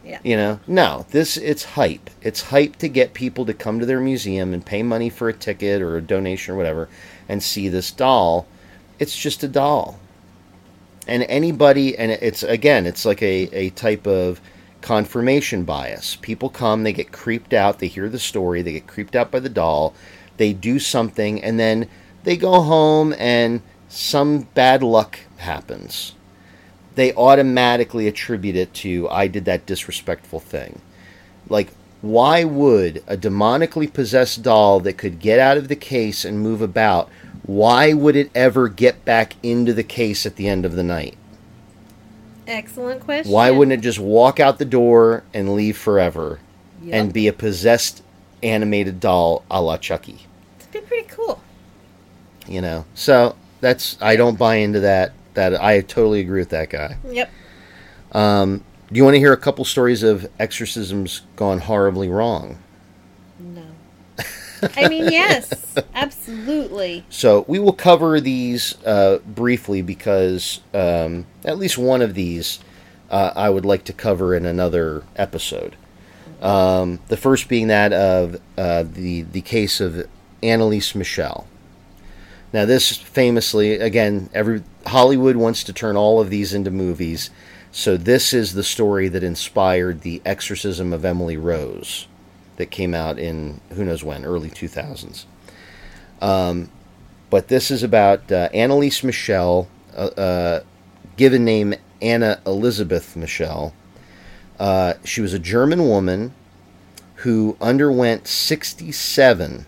Yeah. You know, no, this, it's hype. It's hype to get people to come to their museum and pay money for a ticket or a donation or whatever and see this doll. It's just a doll. And anybody, and it's, again, it's like a, a type of confirmation bias. People come, they get creeped out, they hear the story, they get creeped out by the doll, they do something, and then they go home and some bad luck happens. They automatically attribute it to, I did that disrespectful thing. Like, why would a demonically possessed doll that could get out of the case and move about, why would it ever get back into the case at the end of the night? Excellent question. Why wouldn't it just walk out the door and leave forever yep. and be a possessed animated doll a la Chucky? It'd be pretty cool. You know, so That's I don't buy into that. That I totally agree with that guy. Yep. Um, do you want to hear a couple stories of exorcisms gone horribly wrong? No. I mean, yes, absolutely. So we will cover these uh, briefly because um, at least one of these uh, I would like to cover in another episode. Um, the first being that of uh, the the case of Annalise Michel. Now, this famously, again, every Hollywood wants to turn all of these into movies, so this is the story that inspired The Exorcism of Emily Rose, that came out in who knows when, early two thousands. Um, but this is about uh, Annalise Michel, uh, uh, given name Anna Elizabeth Michel. Uh, she was a German woman who underwent sixty-seven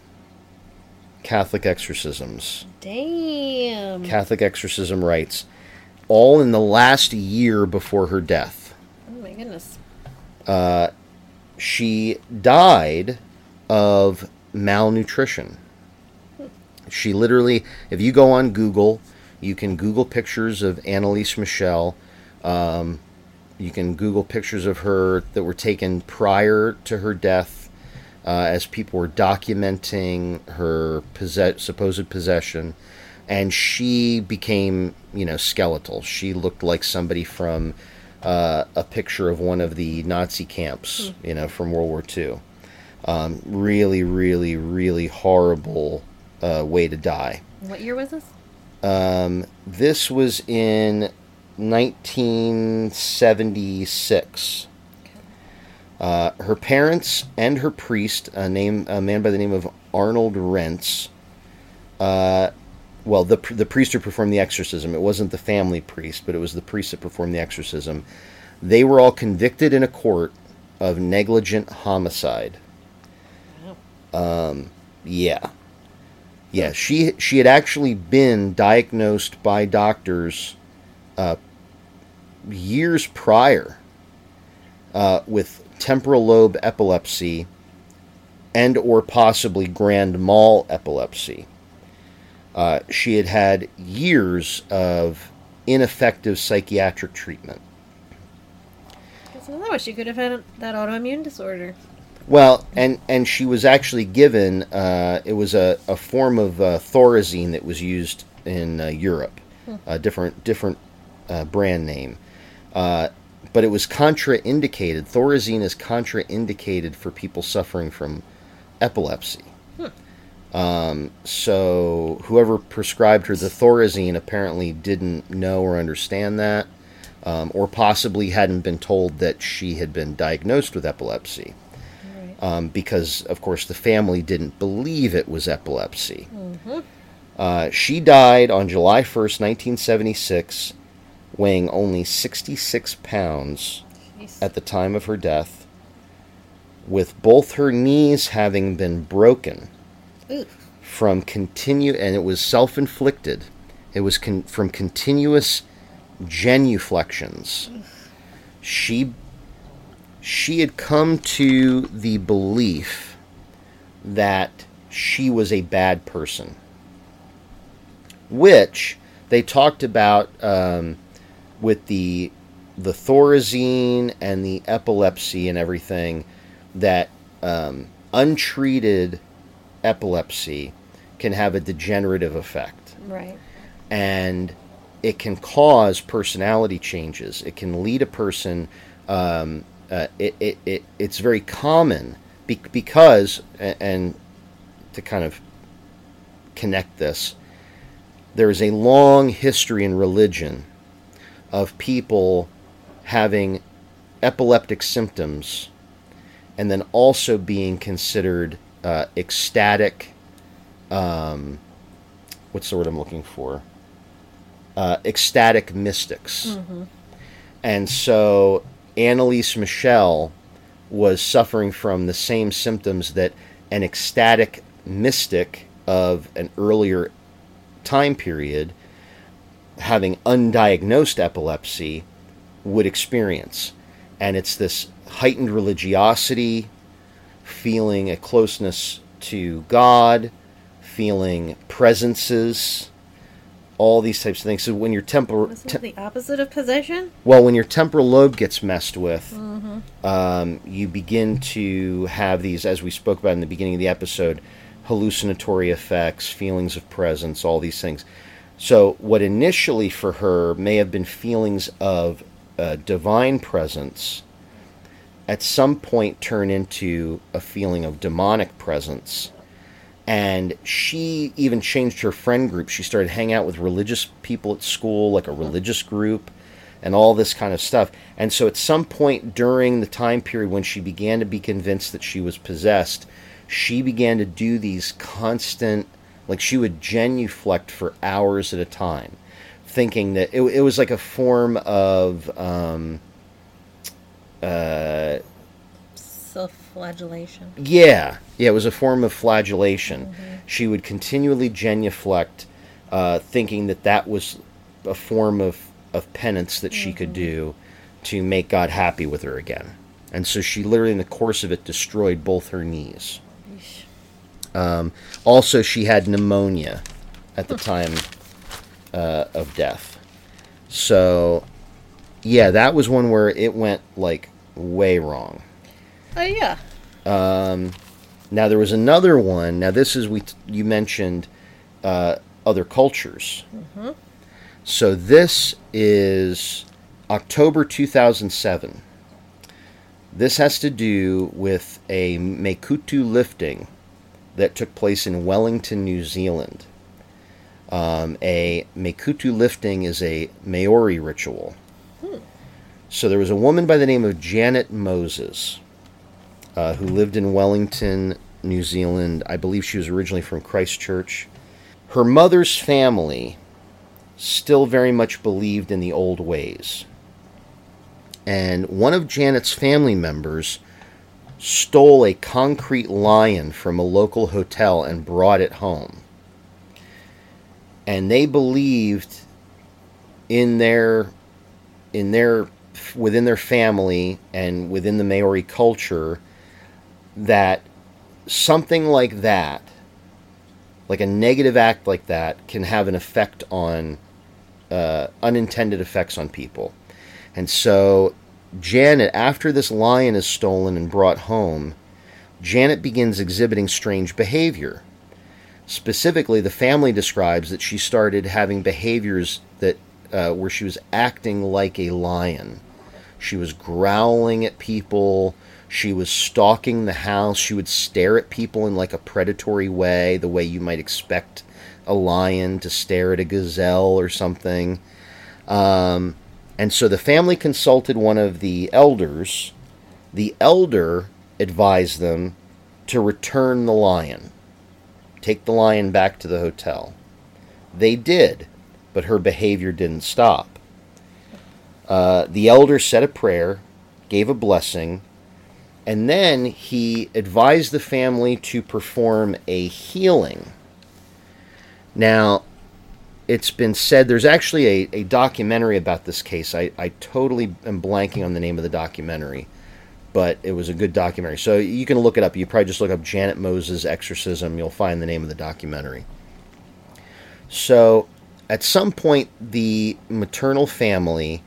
Catholic exorcisms. Damn. Catholic exorcism rites. All in the last year before her death. Oh my goodness. Uh, she died of malnutrition. She literally, if you go on Google, you can Google pictures of Annalise Michel. Um, you can Google pictures of her that were taken prior to her death uh, as people were documenting her possess- supposed possession. And she became, you know, skeletal. She looked like somebody from uh, a picture of one of the Nazi camps, mm. you know, from World War Two. Um, really, really, really horrible uh, way to die. What year was this? Um, this was in nineteen seventy-six. Okay. Uh, her parents and her priest, a name, a man by the name of Arnold Rentz, uh, well, the the priest who performed the exorcism, it wasn't the family priest, but it was the priest that performed the exorcism. They were all convicted in a court of negligent homicide. Wow. Um, yeah. Yeah, she she had actually been diagnosed by doctors uh, years prior uh, with temporal lobe epilepsy and or possibly grand mal epilepsy. Uh, she had had years of ineffective psychiatric treatment. That's another way. She could have had that autoimmune disorder. Well, and, and she was actually given, uh, it was a, a form of uh, Thorazine that was used in uh, Europe, hmm. a different different uh, brand name. Uh, but it was contraindicated. Thorazine is contraindicated for people suffering from epilepsy. Hmm. Um, so whoever prescribed her the Thorazine apparently didn't know or understand that, um, or possibly hadn't been told that she had been diagnosed with epilepsy. Right. Um, because, of course, the family didn't believe it was epilepsy. Mm-hmm. Uh, she died on July first, nineteen seventy-six, weighing only sixty-six pounds. Jeez. At the time of her death, with both her knees having been broken. Ooh. From continue, and it was self-inflicted. It was con- from continuous genuflections. Ooh. She she had come to the belief that she was a bad person, which they talked about um, with the the Thorazine and the epilepsy and everything. That um, untreated epilepsy can have a degenerative effect. Right. And it can cause personality changes. It can lead a person, um, uh, it, it, it, it's very common be- because, and to kind of connect this, there is a long history in religion of people having epileptic symptoms and then also being considered Uh, ecstatic, um, what's the word I'm looking for? Uh, ecstatic mystics. Mm-hmm. And so Annalise Michel was suffering from the same symptoms that an ecstatic mystic of an earlier time period, having undiagnosed epilepsy, would experience. And it's this heightened religiosity, feeling a closeness to God, feeling presences, all these types of things. So when your temporal... Isn't that the opposite of possession? Well, when your temporal lobe gets messed with, mm-hmm. um, you begin to have these, as we spoke about in the beginning of the episode, hallucinatory effects, feelings of presence, all these things. So what initially for her may have been feelings of uh, divine presence at some point turn into a feeling of demonic presence. And she even changed her friend group. She started hanging out with religious people at school, like a religious group. and all this kind of stuff. And so at some point during the time period when she began to be convinced that she was possessed, she began to do these constant, like she would genuflect for hours at a time, thinking that it, it was like a form of um, uh, self-flagellation. Yeah, yeah, it was a form of flagellation. Mm-hmm. She would continually genuflect, uh, thinking that that was a form of, of penance that mm-hmm. she could do to make God happy with her again. And so she literally, in the course of it, destroyed both her knees. Um, also, she had pneumonia at the time uh, of death. So, yeah, that was one where it went, like, way wrong. Oh, yeah. Um, now, there was another one. Now, this is, we t- you mentioned uh, other cultures. Mm-hmm. So, this is October two thousand seven. This has to do with a Makutu lifting that took place in Wellington, New Zealand. Um, a Makutu lifting is a Maori ritual. Hmm. So there was a woman by the name of Janet Moses, uh, who lived in Wellington, New Zealand. I believe she was originally from Christchurch. Her mother's family still very much believed in the old ways. And one of Janet's family members stole a concrete lion from a local hotel and brought it home. And they believed in their, in their, within their family and within the Maori culture that something like that, like a negative act like that, can have an effect on, uh, unintended effects on people. And so Janet, after this lion is stolen and brought home, Janet begins exhibiting strange behavior. Specifically, the family describes that she started having behaviors that uh, where she was acting like a lion. She was growling at people. She was stalking the house. She would stare at people in like a predatory way, the way you might expect a lion to stare at a gazelle or something. Um... And so the family consulted one of the elders. The elder advised them to return the lion. Take the lion back to the hotel. They did, but her behavior didn't stop. Uh, the elder said a prayer, gave a blessing, and then he advised the family to perform a healing. Now, it's been said, there's actually a, a documentary about this case. I, I totally am blanking on the name of the documentary, but it was a good documentary. So you can look it up. You probably just look up Janet Moses exorcism. You'll find the name of the documentary. So at some point, the maternal family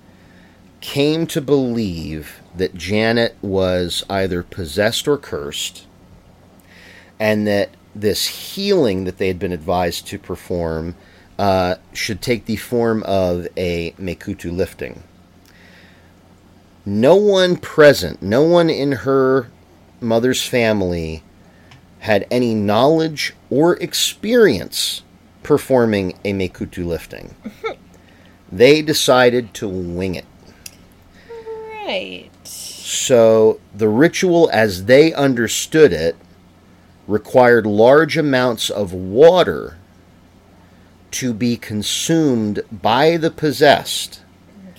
came to believe that Janet was either possessed or cursed, and that this healing that they had been advised to perform Uh, should take the form of a Makutu lifting. No one present, no one in her mother's family had any knowledge or experience performing a Makutu lifting. They decided to wing it. Right. So the ritual as they understood it required large amounts of water to be consumed by the possessed oh,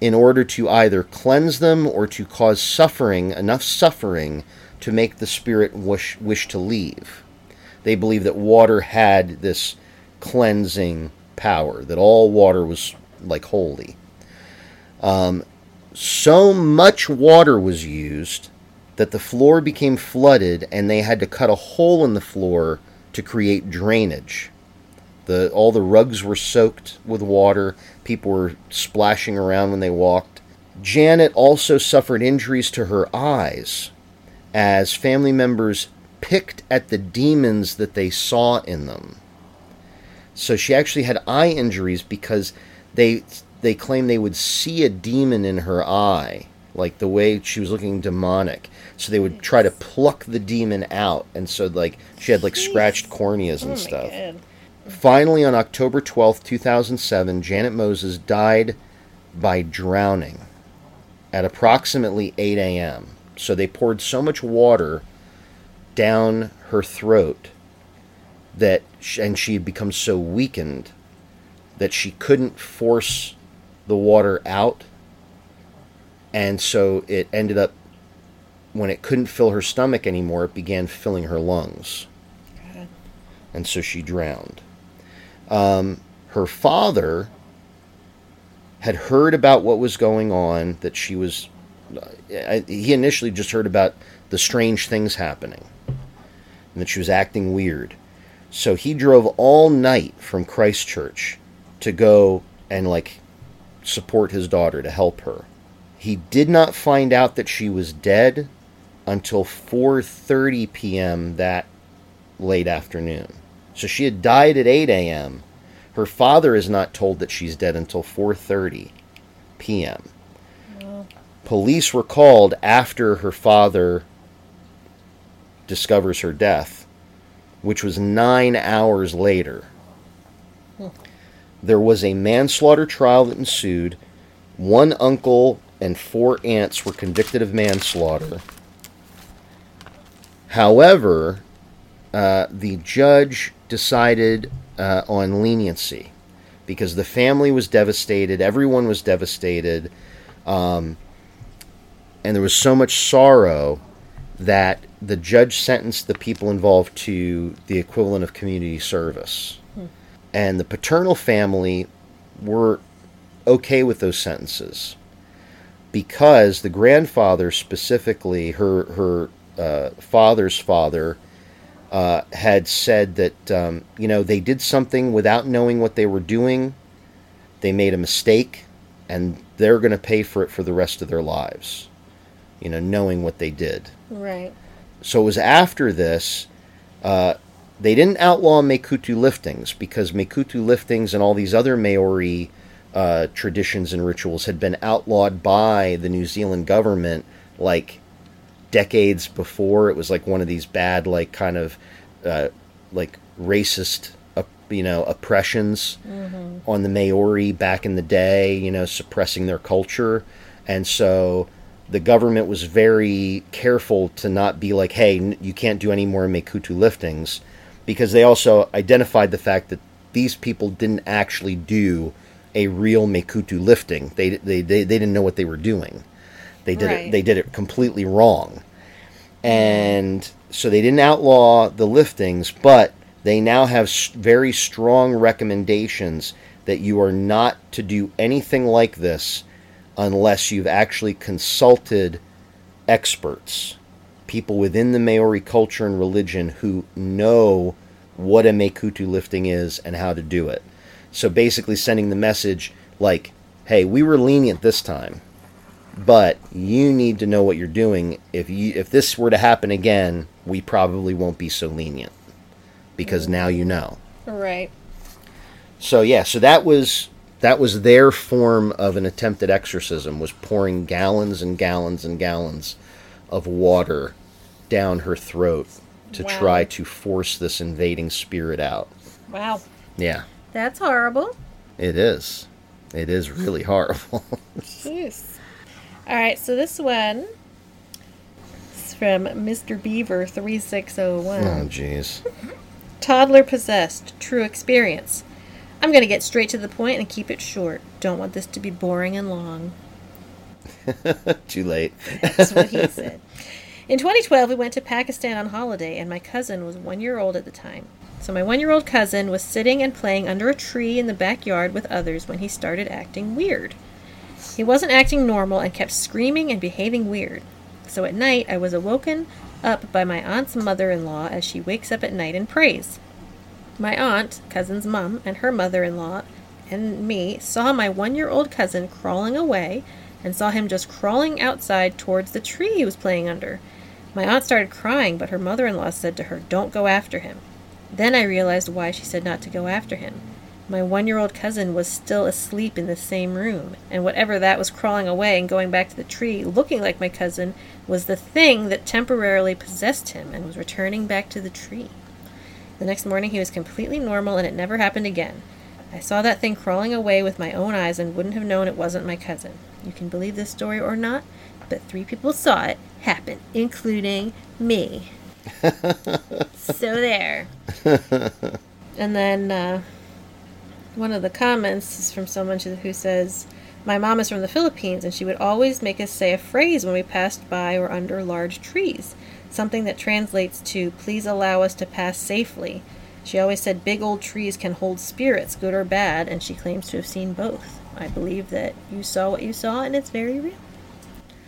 in order to either cleanse them or to cause suffering, enough suffering to make the spirit wish, wish to leave. They believe that water had this cleansing power, that all water was like holy. Um, so much water was used that the floor became flooded and they had to cut a hole in the floor to create drainage. The, all the rugs were soaked with water. People were splashing around when they walked. Janet also suffered injuries to her eyes as family members picked at the demons that they saw in them. So she actually had eye injuries because they they claimed they would see a demon in her eye, like the way she was looking demonic. So they would try to pluck the demon out. And so like she had like Jeez. scratched corneas and oh stuff. My God. Finally, on October twelfth, two thousand seven, Janet Moses died by drowning at approximately eight a.m. So they poured so much water down her throat that, she, and she had become so weakened that she couldn't force the water out. And so it ended up, when it couldn't fill her stomach anymore, it began filling her lungs. God. And so she drowned. Um, her father had heard about what was going on, that she was... I, he initially just heard about the strange things happening, and that she was acting weird. So he drove all night from Christchurch to go and, like, support his daughter, to help her. He did not find out that she was dead until four thirty p.m. that late afternoon. So she had died at eight a.m. Her father is not told that she's dead until four thirty p.m. No. Police were called after her father discovers her death, which was nine hours later. Oh. There was a manslaughter trial that ensued. One uncle and four aunts were convicted of manslaughter. However, uh, the judge decided uh, on leniency because the family was devastated, everyone was devastated, um, and there was so much sorrow that the judge sentenced the people involved to the equivalent of community service. Hmm. And the paternal family were okay with those sentences, because the grandfather specifically, her her uh, father's father, uh, had said that, um, you know, they did something without knowing what they were doing, they made a mistake, and they're going to pay for it for the rest of their lives, you know, knowing what they did. Right. So it was after this, uh, they didn't outlaw Makutu liftings, because Makutu liftings and all these other Maori Uh, traditions and rituals had been outlawed by the New Zealand government like decades before. It was like one of these bad, like, kind of uh, like racist, uh, you know, oppressions mm-hmm. on the Maori back in the day, you know, suppressing their culture. And so the government was very careful to not be like, hey, you can't do any more Makutu liftings, because they also identified the fact that these people didn't actually do a real Makutu lifting. They they they, they didn't know what they were doing. They did right. it. They did it completely wrong, and so they didn't outlaw the liftings, but they now have very strong recommendations that you are not to do anything like this unless you've actually consulted experts, people within the Maori culture and religion who know what a Makutu lifting is and how to do it. So basically sending the message like, hey, we were lenient this time, but you need to know what you're doing. If you if this were to happen again, we probably won't be so lenient, because now you know. Right. So yeah, so that was that was their form of an attempted exorcism, was pouring gallons and gallons and gallons of water down her throat to wow. try to force this invading spirit out. Wow. Yeah. That's horrible. It is. It is really horrible. Jeez. All right, so this one is from Mister Beaver three six oh one. Oh, jeez. Toddler possessed. True experience. I'm going to get straight to the point and keep it short. Don't want this to be boring and long. Too late. That's what he said. In twenty twelve, we went to Pakistan on holiday, and my cousin was one year old at the time. So my one-year-old cousin was sitting and playing under a tree in the backyard with others when he started acting weird. He wasn't acting normal and kept screaming and behaving weird. So at night, I was awoken up by my aunt's mother-in-law as she wakes up at night and prays. My aunt, cousin's mom, and her mother-in-law and me saw my one-year-old cousin crawling away and saw him just crawling outside towards the tree he was playing under. My aunt started crying, but her mother-in-law said to her, "Don't go after him." Then I realized why she said not to go after him. My one-year-old cousin was still asleep in the same room, and whatever that was crawling away and going back to the tree, looking like my cousin, was the thing that temporarily possessed him and was returning back to the tree. The next morning he was completely normal, and it never happened again. I saw that thing crawling away with my own eyes and wouldn't have known it wasn't my cousin. You can believe this story or not, but three people saw it happen, including me. So there. And then uh, one of the comments is from someone who says, my mom is from the Philippines, and she would always make us say a phrase when we passed by or under large trees, something that translates to, please allow us to pass safely. She always said big old trees can hold spirits, good or bad, and she claims to have seen both. I believe that you saw what you saw, and it's very real.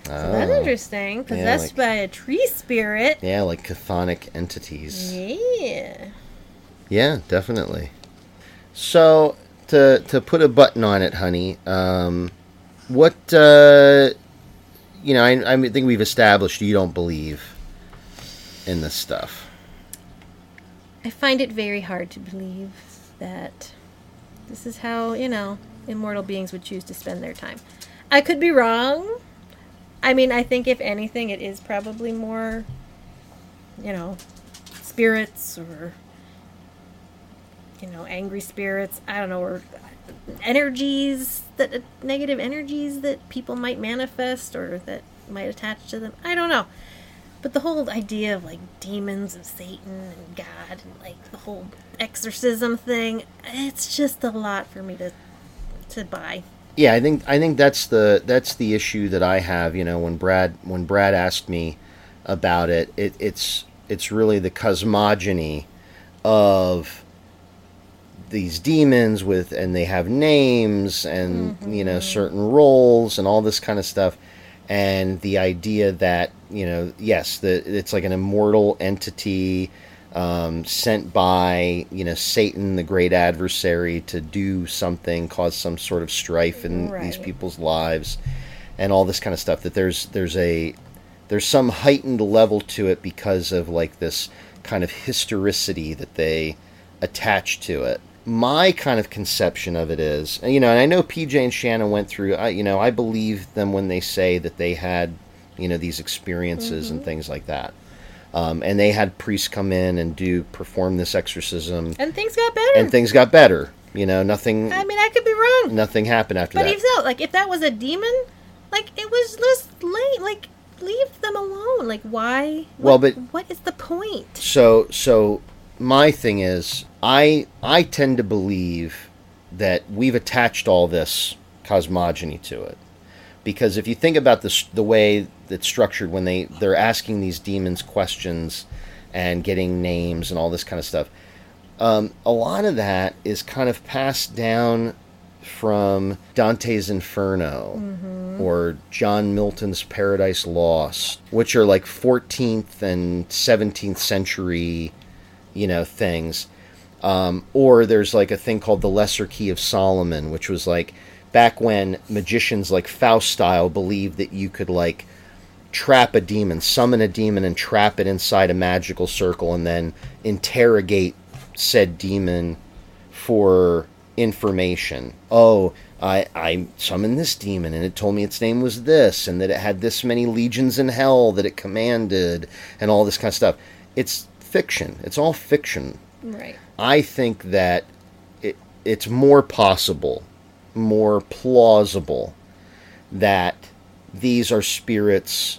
So oh. That's interesting. Possessed yeah, like, by a tree spirit. Yeah, like chthonic entities. Yeah. Yeah, definitely. So, to to put a button on it, honey, um, what, uh, you know, I, I think we've established you don't believe in this stuff. I find it very hard to believe that this is how, you know, immortal beings would choose to spend their time. I could be wrong. I mean, I think if anything, it is probably more, you know, spirits or, you know, angry spirits, I don't know, or energies, that uh, negative energies that people might manifest or that might attach to them. I don't know. But the whole idea of, like, demons and Satan and God and, like, the whole exorcism thing, it's just a lot for me to to buy. Yeah, I think I think that's the that's the issue that I have, you know, when Brad when Brad asked me about it, it it's it's really the cosmogony of these demons with, and they have names and, mm-hmm. you know, certain roles and all this kind of stuff. And the idea that, you know, yes, that it's like an immortal entity um, sent by, you know, Satan, the great adversary, to do something, cause some sort of strife in right. these people's lives, and all this kind of stuff. That there's there's a there's some heightened level to it because of like this kind of historicity that they attach to it. My kind of conception of it is, you know, and I know P J and Shannon went through, I, you know, I believe them when they say that they had, you know, these experiences mm-hmm. and things like that. Um, and they had priests come in and do, perform this exorcism. And things got better. And things got better. You know, nothing. I mean, I could be wrong. Nothing happened after but that. But even though, like, if that was a demon, like, it was just late, like, leave them alone. Like, why? Well, what, but. What is the point? So, so. My thing is, I I tend to believe that we've attached all this cosmogony to it. Because if you think about this, the way that's structured when they, they're asking these demons questions and getting names and all this kind of stuff, um, a lot of that is kind of passed down from Dante's Inferno mm-hmm. or John Milton's Paradise Lost, which are like fourteenth and seventeenth century you know, things. Um, or there's like a thing called the Lesser Key of Solomon, which was like back when magicians like Faust style believed that you could like trap a demon, summon a demon and trap it inside a magical circle and then interrogate said demon for information. Oh, I, I summoned this demon and it told me its name was this and that it had this many legions in hell that it commanded and all this kind of stuff. It's fiction. It's all fiction. Right. I think that it, it's more possible, more plausible that these are spirits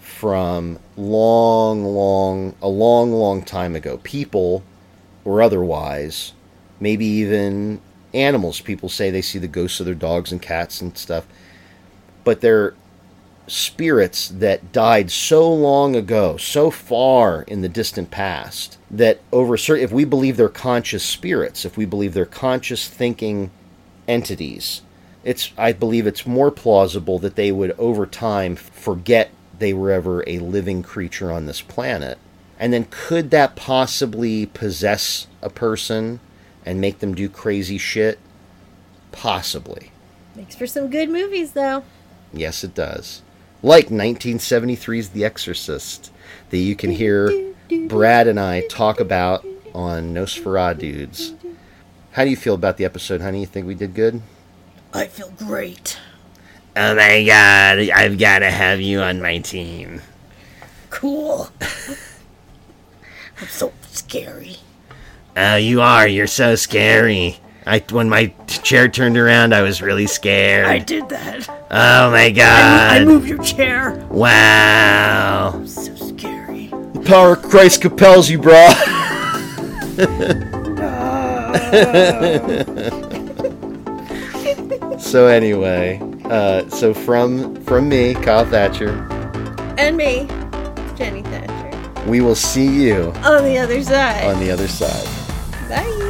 from long, long, a long, long time ago. People or otherwise, maybe even animals. People say they see the ghosts of their dogs and cats and stuff, but they're spirits that died so long ago, so far in the distant past, that over certain, if we believe they're conscious spirits, if we believe they're conscious thinking entities, it's I believe it's more plausible that they would over time forget they were ever a living creature on this planet. And then could that possibly possess a person and make them do crazy shit? Possibly. Makes for some good movies, though. Yes, it does. Like nineteen seventy-three's The Exorcist, that you can hear Brad and I talk about on Nosferadudes. How do you feel about the episode, honey? You think we did good? I feel great. Oh my god, I've got to have you on my team. Cool. I'm so scary. Oh, you are. You're so scary. I, when my chair turned around, I was really scared. I did that. Oh, my God. I, I moved your chair. Wow. So scary. The power of Christ compels you, bro. No. So anyway, uh, so from from me, Kyle Thatcher. And me, Jenny Thatcher. We will see you. On the other side. On the other side. Bye.